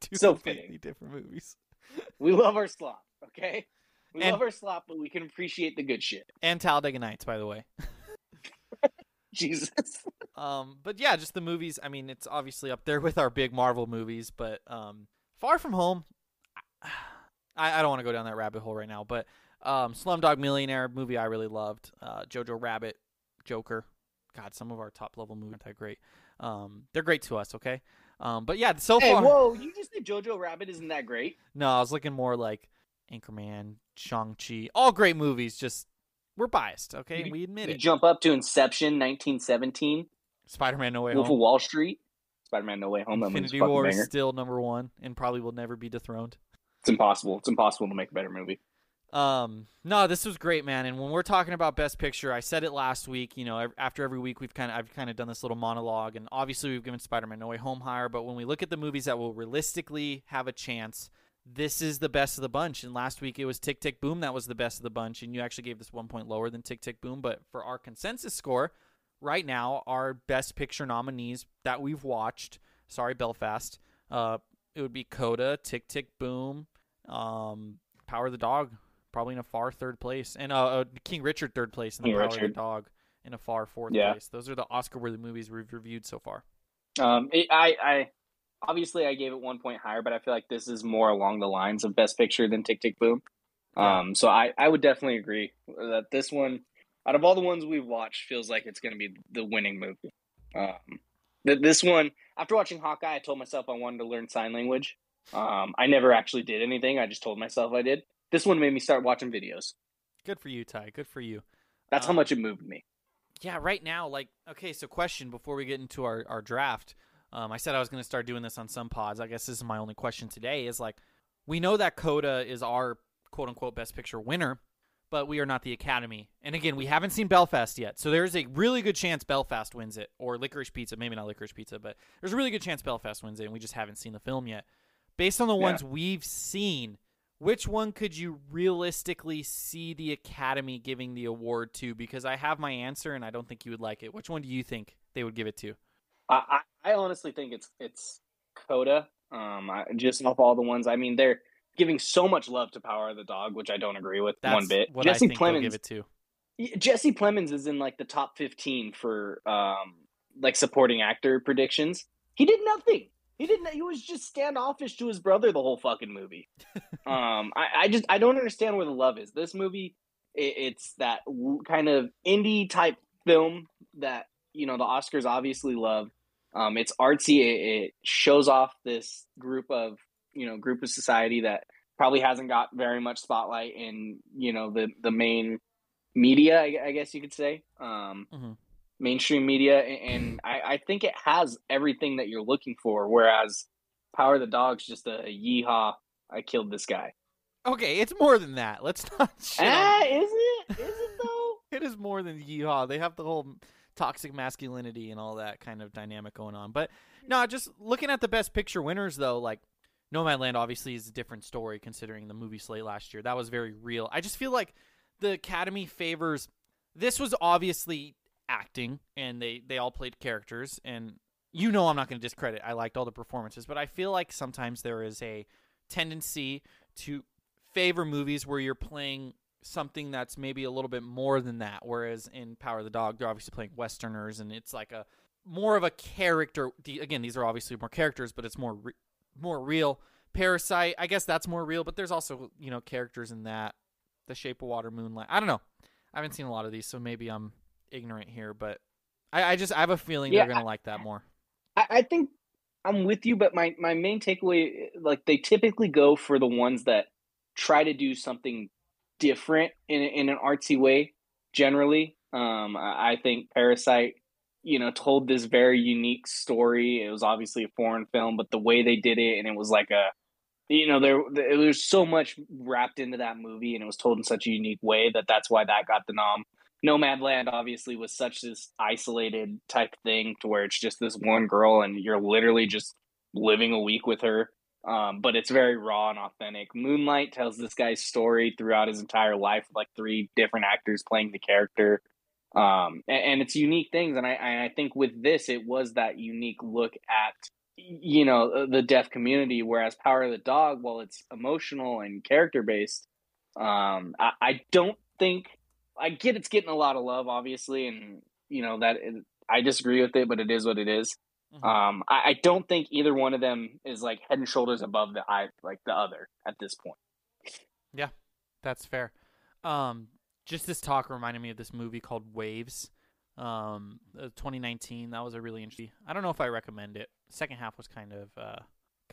Two so fitting. Different movies. We love our slop, okay? We and, love our slop, but we can appreciate the good shit. And Talladega Nights, by the way. Jesus. um, but yeah, just the movies. I mean, it's obviously up there with our big Marvel movies, but um, Far From Home, I, I don't want to go down that rabbit hole right now, but um, Slumdog Millionaire, movie I really loved. Uh, Jojo Rabbit, Joker. God, some of our top-level movies aren't that great. Um, they're great to us, okay? Um, but yeah, so hey, far. Hey, whoa, you just said Jojo Rabbit isn't that great? No, I was looking more like Anchorman, Shang-Chi, all great movies, just we're biased, okay? We, we admit we it. Jump up to Inception, nineteen seventeen. Spider-Man No Way Wolf Home. Wolf of Wall Street. Spider-Man No Way Home. Infinity War is still number one and probably will never be dethroned. It's impossible. It's impossible to make a better movie. Um, no, this was great, man. And when we're talking about Best Picture, I said it last week. You know, after every week, we've kind of I've kind of done this little monologue, and obviously we've given Spider-Man No Way Home higher. But when we look at the movies that will realistically have a chance, this is the best of the bunch, and last week it was Tick Tick Boom that was the best of the bunch, and you actually gave this one point lower than Tick Tick Boom, but for our consensus score, right now, our Best Picture nominees that we've watched, sorry, Belfast, uh, it would be CODA, Tick Tick Boom, um, Power of the Dog, probably in a far third place, and uh, King Richard third place, and the King Power Richard. of the Dog in a far fourth yeah. place. Those are the Oscar-worthy movies we've reviewed so far. Um, it, I, I obviously I gave it one point higher, but I feel like this is more along the lines of Best Picture than Tick Tick Boom. Yeah. Um, so I, I would definitely agree that this one, out of all the ones we've watched, feels like it's going to be the winning movie. Um, th- this one, after watching Hawkeye, I told myself I wanted to learn sign language. Um, I never actually did anything. I just told myself I did. This one made me start watching videos. Good for you, Ty. Good for you. That's um, how much it moved me. Yeah, right now, like, okay, so question before we get into our, our draft. Um, I said I was going to start doing this on some pods. I guess this is my only question today is, like, we know that CODA is our quote-unquote Best Picture winner, but we are not the Academy. And, again, we haven't seen Belfast yet, so there's a really good chance Belfast wins it, or Licorice Pizza. Maybe not Licorice Pizza, but there's a really good chance Belfast wins it, and we just haven't seen the film yet. Based on the ones yeah. we've seen, which one could you realistically see the Academy giving the award to? Because I have my answer, and I don't think you would like it. Which one do you think they would give it to? I, I honestly think it's it's CODA. Um, I, just off all the ones. I mean, they're giving so much love to Power of the Dog, which I don't agree with That's one bit. What Jesse I think Plemons, they'll give it to. Jesse Plemons is in like the top fifteen for um, like supporting actor predictions. He did nothing. He didn't. He was just standoffish to his brother the whole fucking movie. um, I, I just I don't understand where the love is. This movie, it, it's that kind of indie type film that, you know, the Oscars obviously love. Um, it's artsy. It, it shows off this group of you know group of society that probably hasn't got very much spotlight in you know the the main media. I, I guess you could say. Um, mm-hmm. mainstream media, and I, I think it has everything that you're looking for, whereas Power of the Dog's just a, a yeehaw, I killed this guy. Okay, it's more than that. Let's not shit ah, on... Is it? Is it, though? It is more than yeehaw. They have the whole toxic masculinity and all that kind of dynamic going on. But, no, just looking at the Best Picture winners, though, like, Nomadland obviously is a different story considering the movie slate last year. That was very real. I just feel like the Academy favors... This was obviously... acting, and they they all played characters, and you know I'm not going to discredit, I liked all the performances, but I feel like sometimes there is a tendency to favor movies where you're playing something that's maybe a little bit more than that, whereas in Power of the Dog they're obviously playing Westerners, and it's like a more of a character. Again, these are obviously more characters, but it's more re- more real. Parasite, I guess that's more real, but there's also, you know, characters in that. The Shape of Water, Moonlight, I don't know, I haven't seen a lot of these, so maybe I'm ignorant here, but I, I just I have a feeling yeah, they're gonna I, like that more. I, I think I'm with you, but my my main takeaway, like, they typically go for the ones that try to do something different in in an artsy way. Generally, um, I, I think Parasite, you know, told this very unique story. It was obviously a foreign film, but the way they did it, and it was like a, you know, there there's so much wrapped into that movie, and it was told in such a unique way that that's why that got the nom. Nomadland obviously was such this isolated type thing to where it's just this one girl and you're literally just living a week with her. Um, but it's very raw and authentic. Moonlight tells this guy's story throughout his entire life, like three different actors playing the character. Um, and, and it's unique things. And I, and I think with this, it was that unique look at, you know, the deaf community, whereas Power of the Dog, while it's emotional and character based, um, I, I don't think... I get it's getting a lot of love, obviously, and, you know, that is, I disagree with it, but it is what it is. Mm-hmm. Um, I, I don't think either one of them is, like, head and shoulders above the eye, like the other at this point. Yeah, that's fair. Um, just this talk reminded me of this movie called Waves, um, twenty nineteen. That was a really interesting. I don't know if I recommend it. Second half was kind of uh,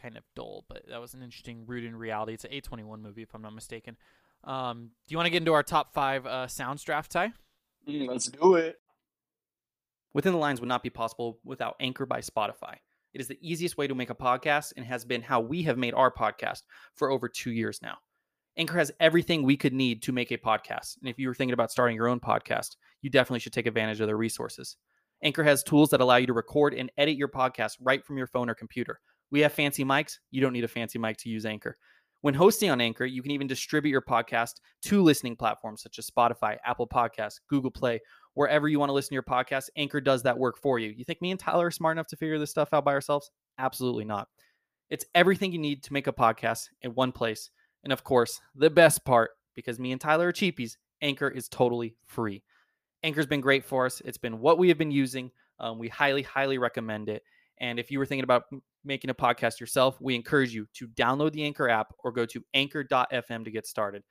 kind of dull, but that was an interesting rooted in reality. It's an A twenty-one movie, if I'm not mistaken. Um, do you want to get into our top five uh, sounds draft, Ty? Let's do it. Within the Lines would not be possible without Anchor by Spotify. It is the easiest way to make a podcast and has been how we have made our podcast for over two years now. Anchor has everything we could need to make a podcast. And if you were thinking about starting your own podcast, you definitely should take advantage of their resources. Anchor has tools that allow you to record and edit your podcast right from your phone or computer. We have fancy mics. You don't need a fancy mic to use Anchor. When hosting on Anchor, you can even distribute your podcast to listening platforms such as Spotify, Apple Podcasts, Google Play, wherever you want to listen to your podcast. Anchor does that work for you. You think me and Tyler are smart enough to figure this stuff out by ourselves? Absolutely not. It's everything you need to make a podcast in one place. And of course, the best part, because me and Tyler are cheapies, Anchor is totally free. Anchor's been great for us. It's been what we have been using. Um, we highly, highly recommend it. And if you were thinking about making a podcast yourself, we encourage you to download the Anchor app or go to anchor dot f m to get started.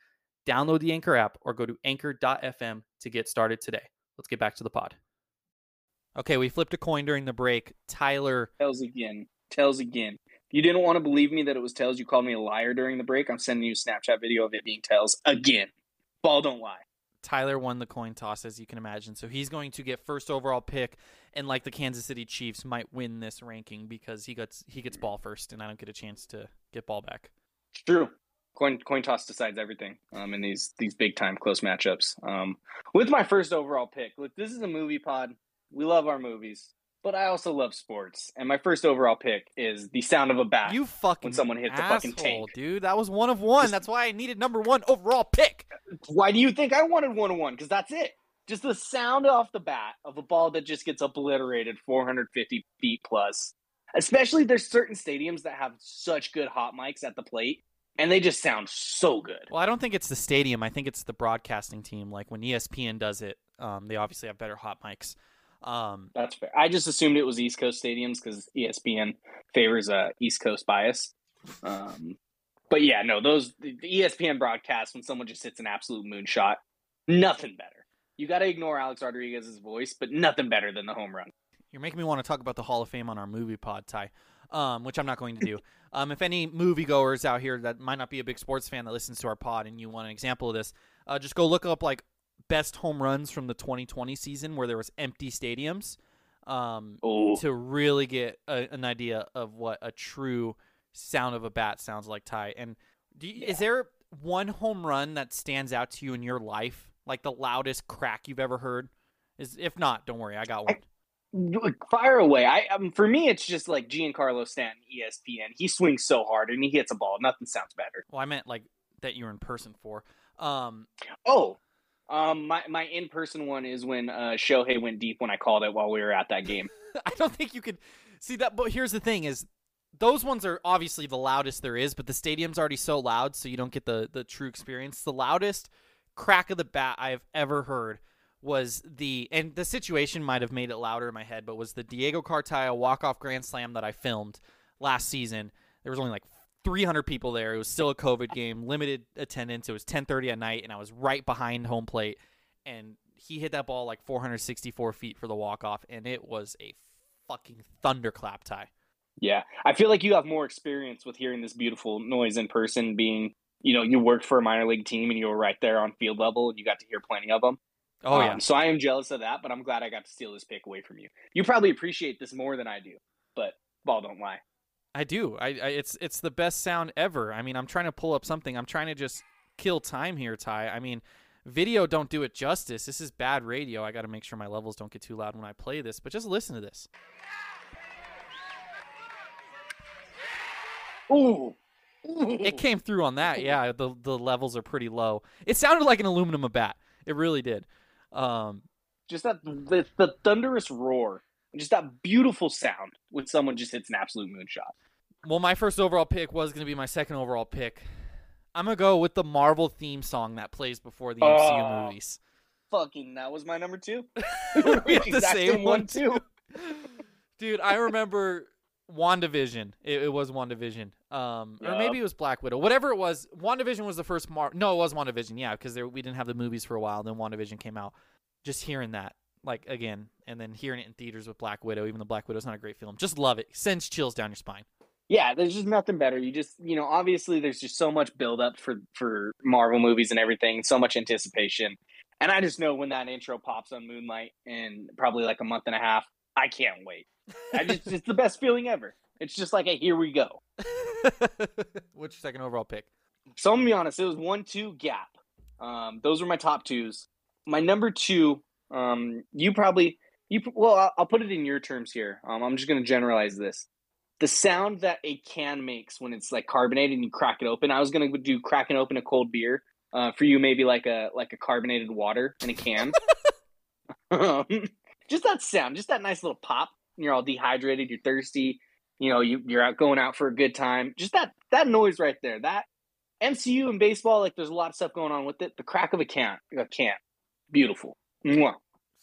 Download the Anchor app or go to anchor dot f m to get started today. Let's get back to the pod. Okay, we flipped a coin during the break. Tyler. Tails again. Tails again. If you didn't want to believe me that it was tails, you called me a liar during the break. I'm sending you a Snapchat video of it being tails again. Ball don't lie. Tyler won the coin toss, as you can imagine. So he's going to get first overall pick, and like the Kansas City Chiefs might win this ranking because he gets he gets ball first, and I don't get a chance to get ball back. It's true. Coin coin toss decides everything um, in these these big time close matchups. Um, with my first overall pick, look, this is a movie pod. We love our movies, but I also love sports. And my first overall pick is the sound of a bat. You fucking when someone hits asshole, a fucking tank, dude. That was one of one. That's why I needed number one overall pick. Why do you think I wanted one oh one? Because that's it. Just the sound off the bat of a ball that just gets obliterated four hundred fifty feet plus. Especially there's certain stadiums that have such good hot mics at the plate, and they just sound so good. Well, I don't think it's the stadium. I think it's the broadcasting team. Like when E S P N does it, um, they obviously have better hot mics. Um, That's fair. I just assumed it was East Coast stadiums because E S P N favors uh, East Coast bias. Um But yeah, no, those the E S P N broadcasts when someone just hits an absolute moonshot, nothing better. You got to ignore Alex Rodriguez's voice, but nothing better than the home run. You're making me want to talk about the Hall of Fame on our movie pod, Ty, um, which I'm not going to do. um, if any moviegoers out here that might not be a big sports fan that listens to our pod and you want an example of this, uh, just go look up like best home runs from the twenty twenty season where there was empty stadiums um, to really get a, an idea of what a true – sound of a bat sounds like, Ty. And do you, yeah. Is there one home run that stands out to you in your life, like the loudest crack you've ever heard? Is if not, don't worry, I got one. I, fire away. I um, for me, it's just like Giancarlo Stanton, E S P N. He swings so hard and he hits a ball. Nothing sounds better. Well, I meant like that you were in person for. Um, oh, um, my my in person one is when uh, Shohei went deep when I called it while we were at that game. I don't think you could see that. But here's the thing: is those ones are obviously the loudest there is, but the stadium's already so loud, so you don't get the, the true experience. The loudest crack of the bat I've ever heard was the, and the situation might have made it louder in my head, but was the Diego Cartaya walk-off grand slam that I filmed last season. There was only like three hundred people there. It was still a COVID game, limited attendance. It was ten thirty at night, and I was right behind home plate, and he hit that ball like four hundred sixty-four feet for the walk-off, and it was a fucking thunderclap, Ty. Yeah, I feel like you have more experience with hearing this beautiful noise in person being, you know, you worked for a minor league team and you were right there on field level and you got to hear plenty of them. Oh, um, yeah. So I am jealous of that, but I'm glad I got to steal this pick away from you. You probably appreciate this more than I do, but ball don't lie. I do. I, I it's it's the best sound ever. I mean, I'm trying to pull up something. I'm trying to just kill time here, Ty. I mean, video don't do it justice. This is bad radio. I got to make sure my levels don't get too loud when I play this, but just listen to this. Ooh. Ooh. It came through on that. Yeah, the the levels are pretty low. It sounded like an aluminum bat. It really did. Um, just that the, the thunderous roar, just that beautiful sound when someone just hits an absolute moonshot. Well, my first overall pick was going to be my second overall pick. I'm going to go with the Marvel theme song that plays before the oh, M C U movies. Fucking, that was my number two. We had the same one too. Dude, I remember... WandaVision. It, it was WandaVision. Um, yep. Or maybe it was Black Widow. Whatever it was, WandaVision was the first Mar- No, it was WandaVision, yeah, because we didn't have the movies for a while, then WandaVision came out. Just hearing that, like, again, and then hearing it in theaters with Black Widow, even though Black Widow's not a great film. Just love it. Sends chills down your spine. Yeah, there's just nothing better. You just, you know, obviously there's just so much buildup for, for Marvel movies and everything, so much anticipation. And I just know when that intro pops on Moonlight in probably like a month and a half, I can't wait. I just, it's the best feeling ever. It's just like a here we go. What's your second overall pick? So I'm going to be honest. It was one two gap. Um, those were my top twos. My number two, um, you probably – you well, I'll, I'll put it in your terms here. Um, I'm just going to generalize this. The sound that a can makes when it's like carbonated and you crack it open. I was going to do cracking open a cold beer. Uh, for you, maybe like a like a carbonated water in a can. um, just that sound. Just that nice little pop. You're all dehydrated, you're thirsty, You know, you, you're out going out for a good time. Just that that noise right there. That M C U and baseball, like there's a lot of stuff going on with it. The crack of a can, a can, beautiful. Mwah.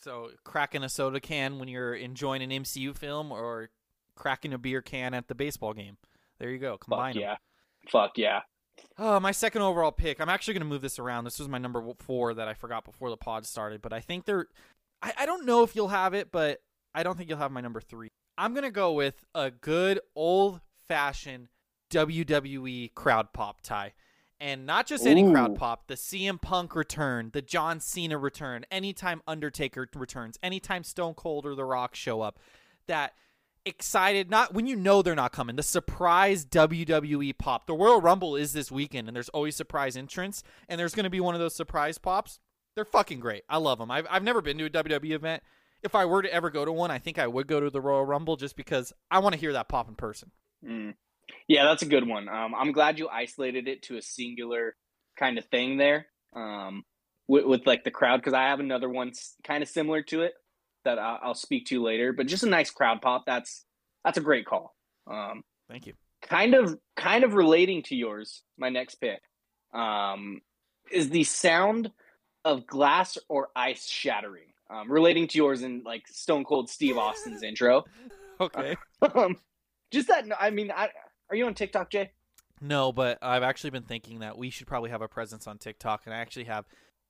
So cracking a soda can when you're enjoying an M C U film, or cracking a beer can at the baseball game. There you go. Combine Fuck yeah. Them. Fuck yeah. Oh, my second overall pick. I'm actually going to move this around. This was my number four that I forgot before the pod started, but I think they're. I, I don't know if you'll have it, but I don't think you'll have my number three. I'm going to go with a good old-fashioned W W E crowd pop, Ty. And not just any Ooh. crowd pop, the C M Punk return, the John Cena return, anytime Undertaker returns, anytime Stone Cold or The Rock show up, that excited, not when you know they're not coming, the surprise W W E pop. The Royal Rumble is this weekend, and there's always surprise entrants, and there's going to be one of those surprise pops. They're fucking great. I love them. I've, I've never been to a W W E event. If I were to ever go to one, I think I would go to the Royal Rumble just because I want to hear that pop in person. Mm. Yeah, that's a good one. Um, I'm glad you isolated it to a singular kind of thing there um, with, with like the crowd, because I have another one kind of similar to it that I'll, I'll speak to later. But just a nice crowd pop. That's that's a great call. Um, Thank you. Kind of kind of relating to yours, my next pick um, is the sound of glass or ice shattering. Um, relating to yours in like Stone Cold Steve Austin's intro. Okay. Um, just that. I mean, I, are you on TikTok, Jay? No, but I've actually been thinking that we should probably have a presence on TikTok, and I actually have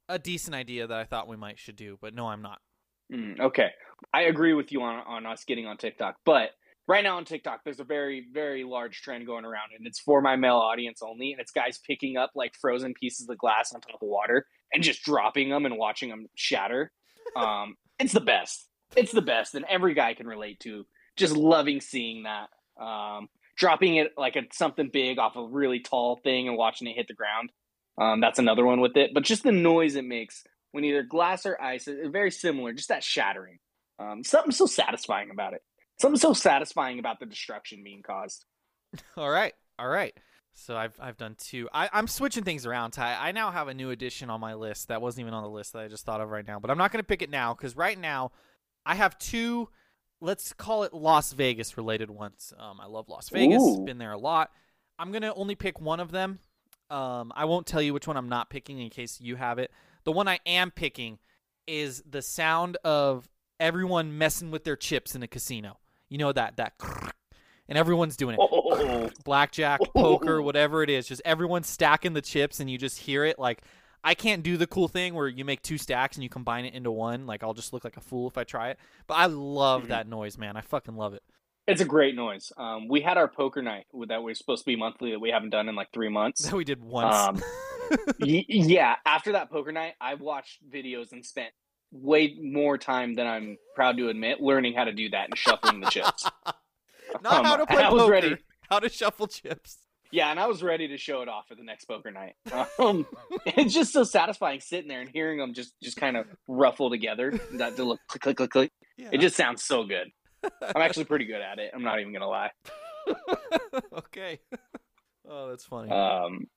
a decent idea that I thought we might should do, but no, I'm not. Mm, okay. I agree with you on, on us getting on TikTok, but right now on TikTok, there's a very, very large trend going around, and it's for my male audience only, and it's guys picking up like frozen pieces of glass on top of water and just dropping them and watching them shatter. um it's the best it's the best and every guy can relate to just loving seeing that, um dropping it like a something big off a really tall thing and watching it hit the ground. Um that's another one with it, but just the noise it makes when either glass or ice is very similar, just that shattering. Um something so satisfying about it, something so satisfying about the destruction being caused. All right all right So I've I've done two. I, I'm switching things around, Ty. I now have a new addition on my list that wasn't even on the list that I just thought of right now. But I'm not going to pick it now because right now I have two, let's call it Las Vegas-related ones. Um, I love Las Vegas. Ooh. Been there a lot. I'm going to only pick one of them. Um, I won't tell you which one I'm not picking in case you have it. The one I am picking is the sound of everyone messing with their chips in a casino. You know, that that and everyone's doing it. Oh. Blackjack, oh. poker, whatever it is. Just everyone's stacking the chips and you just hear it. Like, I can't do the cool thing where you make two stacks and you combine it into one. Like, I'll just look like a fool if I try it. But I love mm-hmm. that noise, man. I fucking love it. It's a great noise. Um, we had our poker night that was supposed to be monthly that we haven't done in like three months. That we did once. Um, y- yeah. After that poker night, I've watched videos and spent way more time than I'm proud to admit learning how to do that and shuffling the chips. Not um, how to play poker, ready. How to shuffle chips. Yeah, and I was ready to show it off for the next poker night. Um, it's just so satisfying sitting there and hearing them just, just kind of ruffle together. That to look click, click, click, click. Yeah. It just sounds so good. I'm actually pretty good at it. I'm not even going to lie. Okay. Oh, that's funny. Um,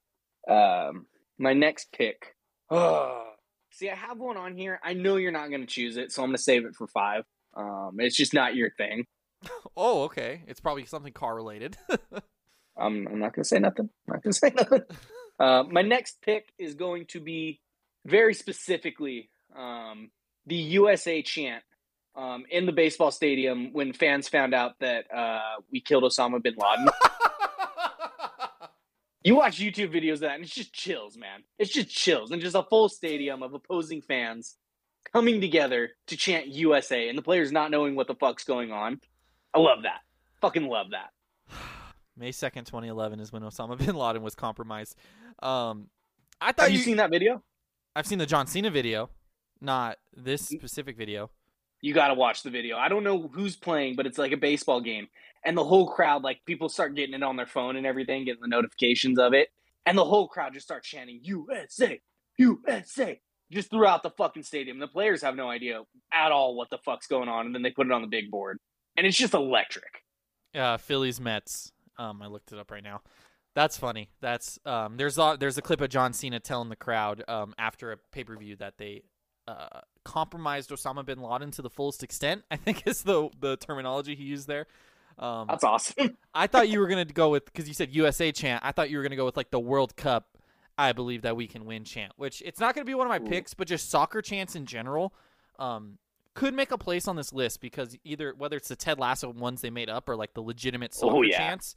um, my next pick. Oh, see, I have one on here. I know you're not going to choose it, so I'm going to save it for five. Um, it's just not your thing. Oh, okay. It's probably something car related. I'm, I'm not going to say nothing. I'm not going to say nothing. Uh, my next pick is going to be very specifically um, the U S A chant um, in the baseball stadium when fans found out that uh, we killed Osama bin Laden. You watch YouTube videos of that and it's just chills, man. It's just chills. And just a full stadium of opposing fans coming together to chant U S A and the players not knowing what the fuck's going on. I love that. Fucking love that. May second, twenty eleven is when Osama bin Laden was compromised. Um, I thought Have you, you seen that video? I've seen the John Cena video, not this specific video. You got to watch the video. I don't know who's playing, but it's like a baseball game. And the whole crowd, like people start getting it on their phone and everything, getting the notifications of it. And the whole crowd just starts chanting U S A, U S A. Just throughout the fucking stadium. The players have no idea at all what the fuck's going on. And then they put it on the big board. And it's just electric. Uh, Phillies Mets. Um, I looked it up right now. That's funny. That's um, there's a there's a clip of John Cena telling the crowd um, after a pay per view that they uh, compromised Osama bin Laden to the fullest extent. I think is the the terminology he used there. Um, That's awesome. I thought you were going to go with, because you said U S A chant, I thought you were going to go with like the World Cup, I believe that we can win chant, which it's not going to be one of my Ooh. picks, but just soccer chants in general um, could make a place on this list, because either whether it's the Ted Lasso ones they made up or like the legitimate soccer oh, yeah. chants,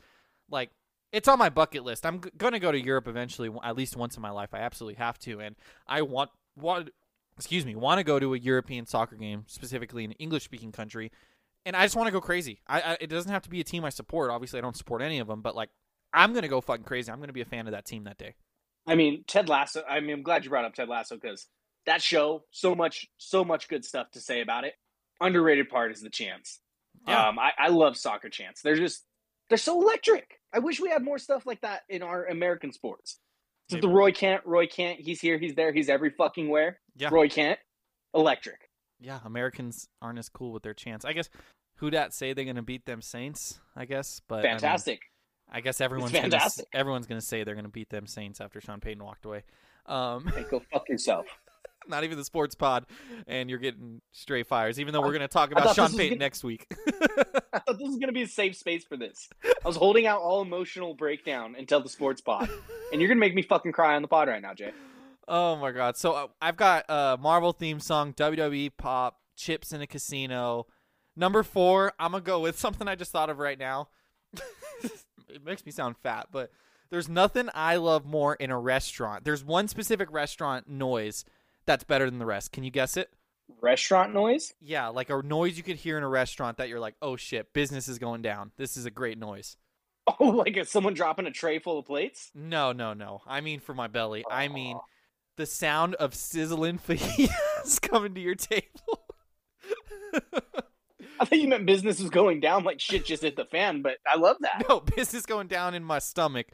like it's on my bucket list. I'm g- going to go to Europe eventually, at least once in my life. I absolutely have to. And I want, want excuse me, want to go to a European soccer game, specifically in an English speaking country. And I just want to go crazy. I, I, it doesn't have to be a team I support. Obviously I don't support any of them, but like I'm going to go fucking crazy. I'm going to be a fan of that team that day. I mean, Ted Lasso, I mean, I'm glad you brought up Ted Lasso, because that show, so much, so much good stuff to say about it. Underrated part is the chants. Yeah. Um, I, I love soccer chants. They're just, they're so electric. I wish we had more stuff like that in our American sports. Maybe. The Roy Kent, Roy Kent, he's here, he's there, he's every fucking where. Yeah. Roy Kent, electric. Yeah, Americans aren't as cool with their chants. I guess who dat say they're going to beat them Saints, I guess. But fantastic. I mean, I guess everyone's gonna, everyone's gonna say they're gonna beat them Saints after Sean Payton walked away. Um, hey, go fuck yourself. Not even the sports pod, and you're getting straight fires. Even though I, we're gonna talk about Sean Payton gonna, next week. I thought this was gonna be a safe space for this. I was holding out all emotional breakdown until the sports pod, and you're gonna make me fucking cry on the pod right now, Jay. Oh my god! So uh, I've got a uh, Marvel theme song, W W E pop, chips in a casino. Number four, I'm gonna go with something I just thought of right now. It makes me sound fat, but there's nothing I love more in a restaurant. There's one specific restaurant noise that's better than the rest. Can you guess it? Restaurant noise? Yeah, like a noise you could hear in a restaurant that you're like, oh shit, business is going down. This is a great noise. Oh, like is someone dropping a tray full of plates? No, no, no. I mean for my belly. Aww. I mean the sound of sizzling fajitas coming to your table. I thought you meant business was going down, like shit just hit the fan, but I love that. No, business going down in my stomach.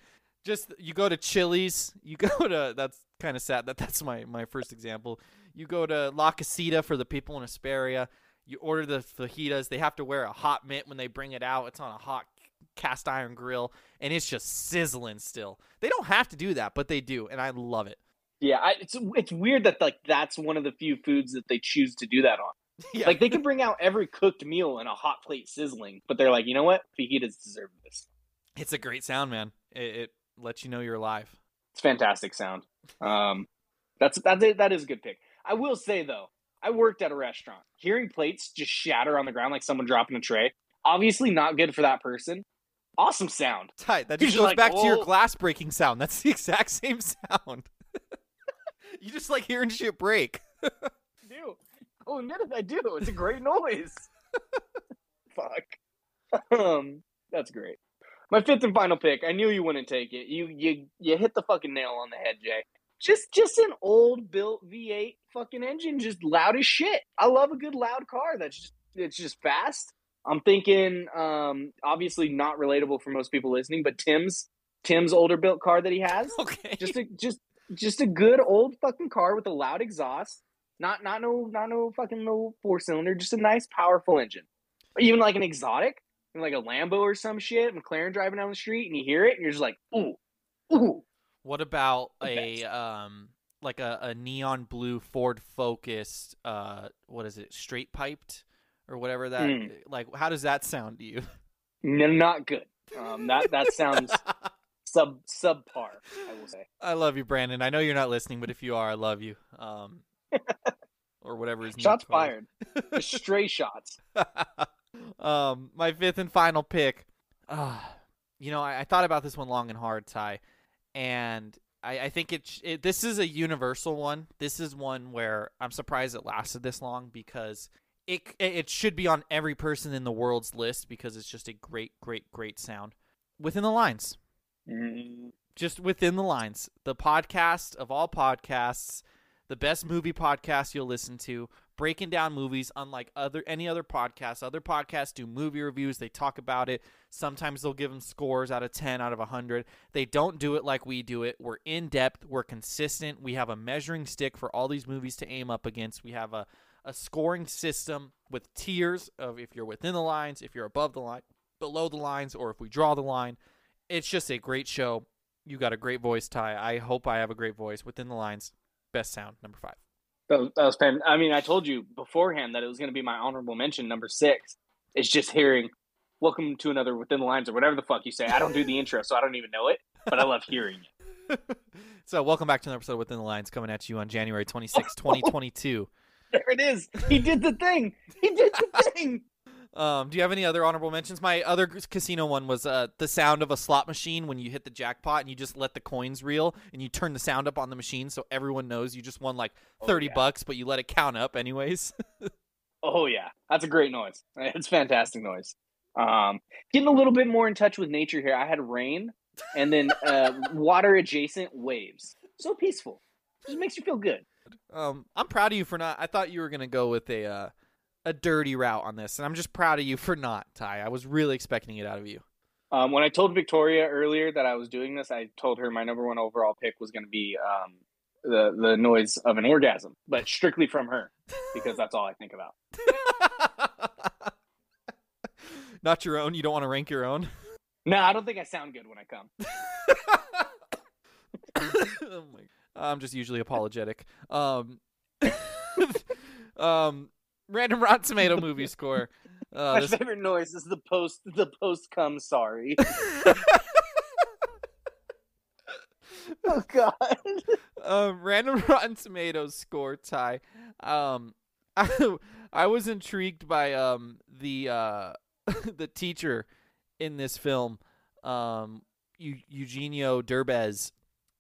Just, you go to Chili's, you go to, that's kind of sad that that's my, my first example. You go to La Casita for the people in Hesperia. You order the fajitas. They have to wear a hot mitt when they bring it out. It's on a hot cast iron grill, and it's just sizzling still. They don't have to do that, but they do, and I love it. Yeah, I, it's it's weird that like that's one of the few foods that they choose to do that on. Yeah. Like, they could bring out every cooked meal in a hot plate sizzling, but they're like, you know what? Fajitas deserve this. It's a great sound, man. It, it lets you know you're alive. It's fantastic sound. Um, that's that, that is a good pick. I will say, though, I worked at a restaurant. Hearing plates just shatter on the ground like someone dropping a tray, obviously not good for that person. Awesome sound. Tight. That just goes like, back oh. to your glass breaking sound. That's the exact same sound. You just like hearing shit break. Dude. Oh, admit it, I do. It's a great noise. Fuck. Um, that's great. My fifth and final pick. I knew you wouldn't take it. You you you hit the fucking nail on the head, Jay. Just just an old built V eight fucking engine, just loud as shit. I love a good loud car. That's just, it's just fast. I'm thinking, um, obviously not relatable for most people listening, but Tim's Tim's older built car that he has. Okay. Just a just just a good old fucking car with a loud exhaust. Not not no not no fucking no four cylinder, just a nice powerful engine. Even like an exotic, like a Lambo or some shit, McLaren driving down the street, and you hear it, and you're just like, ooh, ooh. What about a um like a, a neon blue Ford Focus? Uh, what is it? Straight piped or whatever that. Mm. Like, how does that sound to you? No, not good. Um, that that sounds. sub subpar, I will say. I love you, Brandon. I know you're not listening, but if you are, I love you. Um. Or whatever is shots fired. Stray shots. um, my fifth and final pick. Uh, you know, I, I thought about this one long and hard, Ty, and I, I think it, it. This is a universal one. This is one where I'm surprised it lasted this long, because it it should be on every person in the world's list, because it's just a great, great, great sound. Within the Lines, mm-hmm. just Within the Lines, the podcast of all podcasts. The best movie podcast you'll listen to, breaking down movies unlike other any other podcasts. Other podcasts do movie reviews. They talk about it. Sometimes they'll give them scores out of ten, out of one hundred. They don't do it like we do it. We're in-depth. We're consistent. We have a measuring stick for all these movies to aim up against. We have a, a scoring system with tiers of if you're within the lines, if you're above the line, below the lines, or if we draw the line. It's just a great show. You got a great voice, Ty. I hope I have a great voice. Within the Lines. Best sound, number five. That was, that was I mean, I told you beforehand that it was going to be my honorable mention, number six. It's just hearing welcome to another Within the Lines, or whatever the fuck you say. I don't do the intro, so I don't even know it, but I love hearing it. So welcome back to another episode of Within the Lines, coming at you on January twenty-sixth, twenty twenty-two. There it is. He did the thing. He did the thing. Um, do you have any other honorable mentions? My other casino one was uh, the sound of a slot machine when you hit the jackpot and you just let the coins reel and you turn the sound up on the machine so everyone knows you just won like thirty oh, yeah. bucks, but you let it count up anyways. Oh, yeah. That's a great noise. It's fantastic noise. Um, getting a little bit more in touch with nature here. I had rain and then uh, water-adjacent waves. So peaceful. Just makes you feel good. Um, I'm proud of you for not – I thought you were going to go with a uh, a dirty route on this, and I'm just proud of you for not, Ty. I was really expecting it out of you. Um, when I told Victoria earlier that I was doing this, I told her my number one overall pick was going to be um, the, the noise of an orgasm, but strictly from her because that's all I think about. Not your own? You don't want to rank your own? No, I don't think I sound good when I come. Oh my God. I'm just usually apologetic. Um, um, random Rotten Tomato movie score. Uh, My this... favorite noise is the post. The post come sorry. Oh God. Uh, random Rotten Tomatoes score, Ty. Um, I I was intrigued by um the uh the teacher in this film, um e- Eugenio Derbez.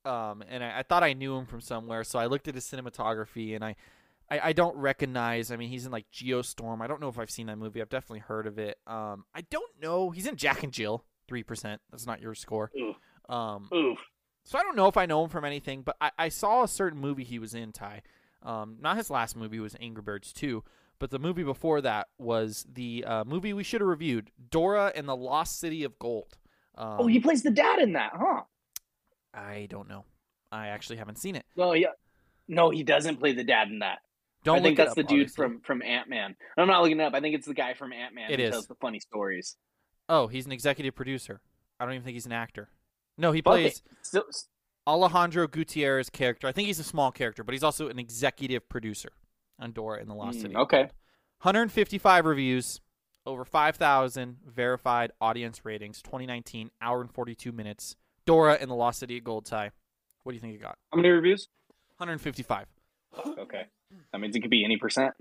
Um, and I, I thought I knew him from somewhere, so I looked at his cinematography, and I, I, I don't recognize. I mean, he's in like Geostorm. I don't know if I've seen that movie. I've definitely heard of it. Um, I don't know. He's in Jack and Jill, three percent. That's not your score. Oof. Um, Oof. So I don't know if I know him from anything, but I, I saw a certain movie he was in, Ty. Um, not his last movie was Angry Birds two, but the movie before that was the uh, movie we should have reviewed, Dora and the Lost City of Gold. Um, oh, he plays the dad in that, huh? I don't know. I actually haven't seen it. Well, yeah. No, he doesn't play the dad in that. Don't I think look that's up, the dude obviously. from, from Ant-Man. I'm not looking it up. I think it's the guy from Ant-Man it who is. tells the funny stories. Oh, he's an executive producer. I don't even think he's an actor. No, he plays okay. so, Alejandro Gutierrez's character. I think he's a small character, but he's also an executive producer on Dora and the Lost mm, City. Okay. one hundred fifty-five reviews, over five thousand verified audience ratings, twenty nineteen, hour and forty-two minutes. Dora and the Lost City of Gold, Ty. What do you think you got? How many reviews? one hundred fty-five. Okay. That means it could be any percent.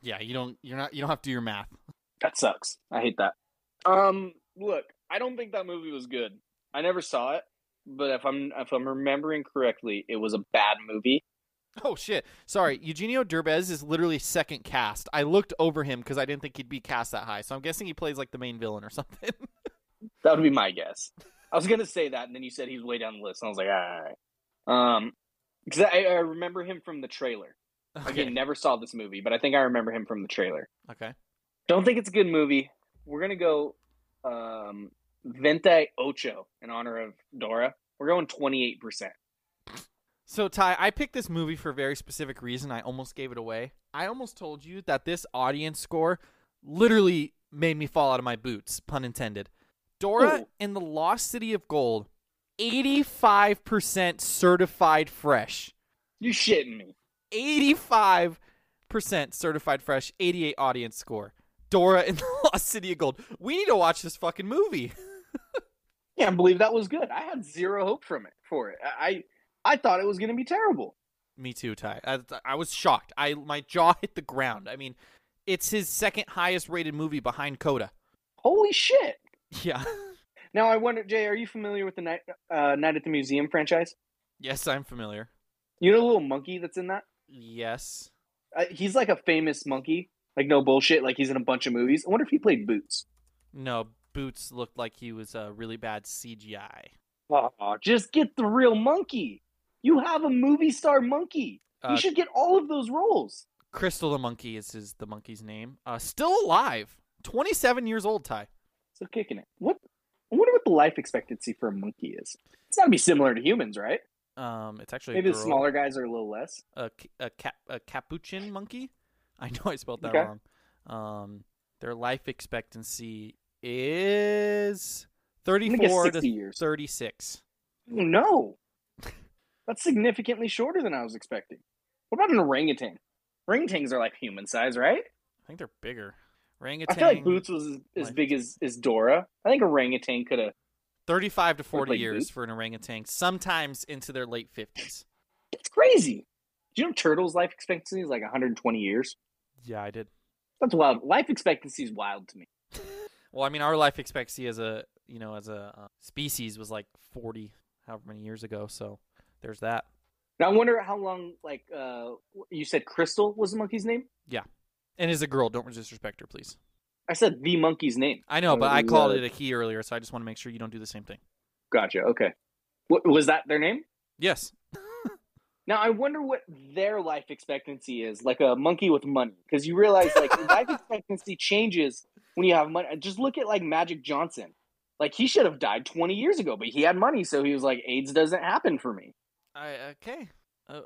Yeah, you don't you're not you don't have to do your math. That sucks. I hate that. Um look, I don't think that movie was good. I never saw it, but if I'm if I'm remembering correctly, it was a bad movie. Oh shit. Sorry, Eugenio Derbez is literally second cast. I looked over him because I didn't think he'd be cast that high. So I'm guessing he plays like the main villain or something. That would be my guess. I was going to say that, and then you said he was way down the list, and I was like, all right. All right. Um, because I, I remember him from the trailer. Okay. Again, never saw this movie, but I think I remember him from the trailer. Okay. Don't think it's a good movie. We're going to go um, Vente Ocho in honor of Dora. We're going twenty-eight percent. So, Ty, I picked this movie for a very specific reason. I almost gave it away. I almost told you that this audience score literally made me fall out of my boots, pun intended. Dora Ooh. and the Lost City of Gold, eighty-five percent certified fresh. You shitting me. eighty-five percent certified fresh, eighty-eight audience score. Dora and the Lost City of Gold. We need to watch this fucking movie. Yeah, I believe that was good. I had zero hope from it for it. I I, I thought it was going to be terrible. Me too, Ty. I, I was shocked. I my jaw hit the ground. I mean, it's his second highest rated movie behind CODA. Holy shit. Yeah. Now I wonder, Jay, are you familiar with the Night, uh, Night at the Museum franchise? Yes, I'm familiar. You know the little monkey that's in that? Yes. Uh, he's like a famous monkey. Like, no bullshit. Like, he's in a bunch of movies. I wonder if he played Boots. No, Boots looked like he was a uh, really bad C G I. Oh, just get the real monkey. You have a movie star monkey. Uh, you should get all of those roles. Crystal the monkey is his, the monkey's name. Uh, still alive. twenty-seven years old, Ty. Still kicking it. What? I wonder what the life expectancy for a monkey is. It's got to be similar to humans, right? Um, it's actually maybe the smaller guys are a little less. A a, cap, a capuchin monkey. I know I spelled that okay. wrong. Um, their life expectancy is thirty-four to years. thirty-six. No, that's significantly shorter than I was expecting. What about an orangutan? Orangutans are like human size, right? I think they're bigger. Orangutan. I feel like Boots was as like, big as, as Dora. I think orangutan could have. thirty-five to forty like years Boots. For an orangutan, sometimes into their late fifties. That's crazy. Do you know turtles' life expectancy is like one hundred twenty years? Yeah, I did. That's wild. Life expectancy is wild to me. Well, I mean, our life expectancy as a, you know, as a uh, species was like forty, however many years ago. So there's that. Now, I wonder how long, like, uh, you said Crystal was the monkey's name? Yeah. And is a girl. Don't disrespect her, please. I said the monkey's name. I know, but I called it a he earlier, so I just want to make sure you don't do the same thing. Gotcha. Okay. What, was that their name? Yes. Now, I wonder what their life expectancy is, like a monkey with money. Because you realize, like, life expectancy changes when you have money. Just look at, like, Magic Johnson. Like, he should have died twenty years ago, but he had money, so he was like, AIDS doesn't happen for me. I, okay. Uh...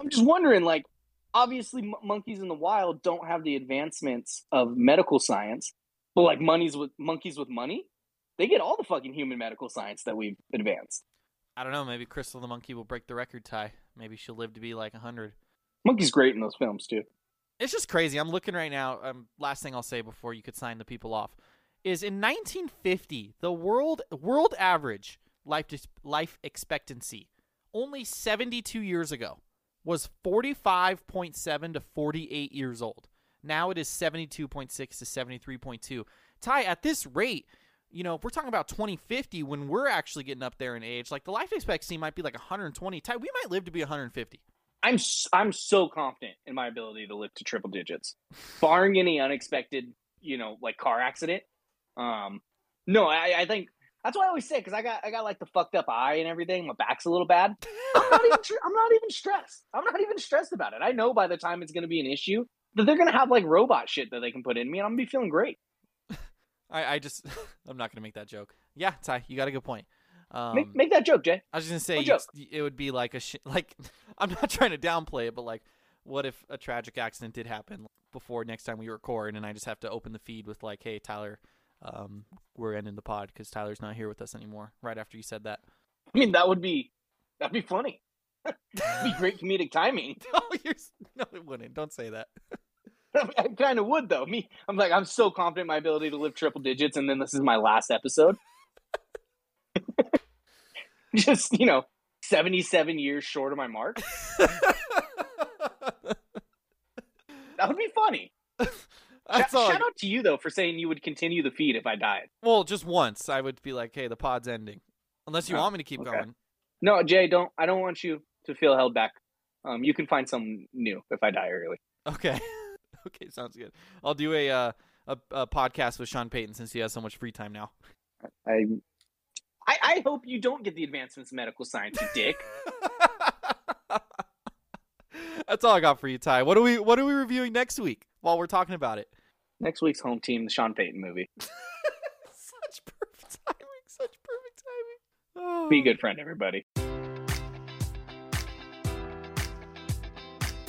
I'm just wondering, like, obviously m- monkeys in the wild don't have the advancements of medical science, but, like, monies with monkeys with money, they get all the fucking human medical science that we've advanced. I don't know. Maybe Crystal the monkey will break the record tie. Maybe she'll live to be like one hundred. Monkey's great in those films, too. It's just crazy. I'm looking right now. Um, last thing I'll say before you could sign the people off is in nineteen fifty, the world world average life dis- life expectancy, only seventy-two years ago, was forty-five point seven to forty-eight years old. Now it is seventy-two point six to seventy-three point two. Ty, at this rate, you know, if we're talking about twenty fifty, when we're actually getting up there in age, like the life expectancy might be like one hundred twenty. Ty, we might live to be one hundred fifty. I'm I'm so confident in my ability to live to triple digits, barring any unexpected, you know, like car accident. Um, no, I, I think that's what I always say, because I got I got like the fucked up eye and everything. My back's a little bad. I'm not even I'm not even stressed. I'm not even stressed about it. I know by the time it's going to be an issue that they're going to have like robot shit that they can put in me, and I'm gonna be feeling great. I, I just, I'm not going to make that joke. Yeah, Ty, you got a good point. Um, make, make that joke, Jay. I was just going to say, you, it would be like a, sh- like, I'm not trying to downplay it, but like, what if a tragic accident did happen before next time we record, and I just have to open the feed with like, hey, Tyler, um, we're ending the pod because Tyler's not here with us anymore, right after you said that. I mean, that would be, that'd be funny. That'd be great comedic timing. No, you're, no, it wouldn't. Don't say that. I kind of would, though. Me, I'm like, I'm so confident in my ability to live triple digits, and then this is my last episode. Just, you know, seventy-seven years short of my mark. That would be funny. That's Sh- all... Shout out to you, though, for saying you would continue the feed if I died. Well, just once. I would be like, hey, the pod's ending. Unless you oh, want me to keep okay. going. No, Jay, don't. I don't want you to feel held back. Um, you can find something new if I die early. Okay. Okay, sounds good. I'll do a, uh, a a podcast with Sean Payton since he has so much free time now. I I, I hope you don't get the advancements in medical science, you dick. That's all I got for you, Ty. What are we What are we reviewing next week while we're talking about it? Next week's home team, the Sean Payton movie. Such perfect timing. Such perfect timing. Oh. Be a good friend, everybody.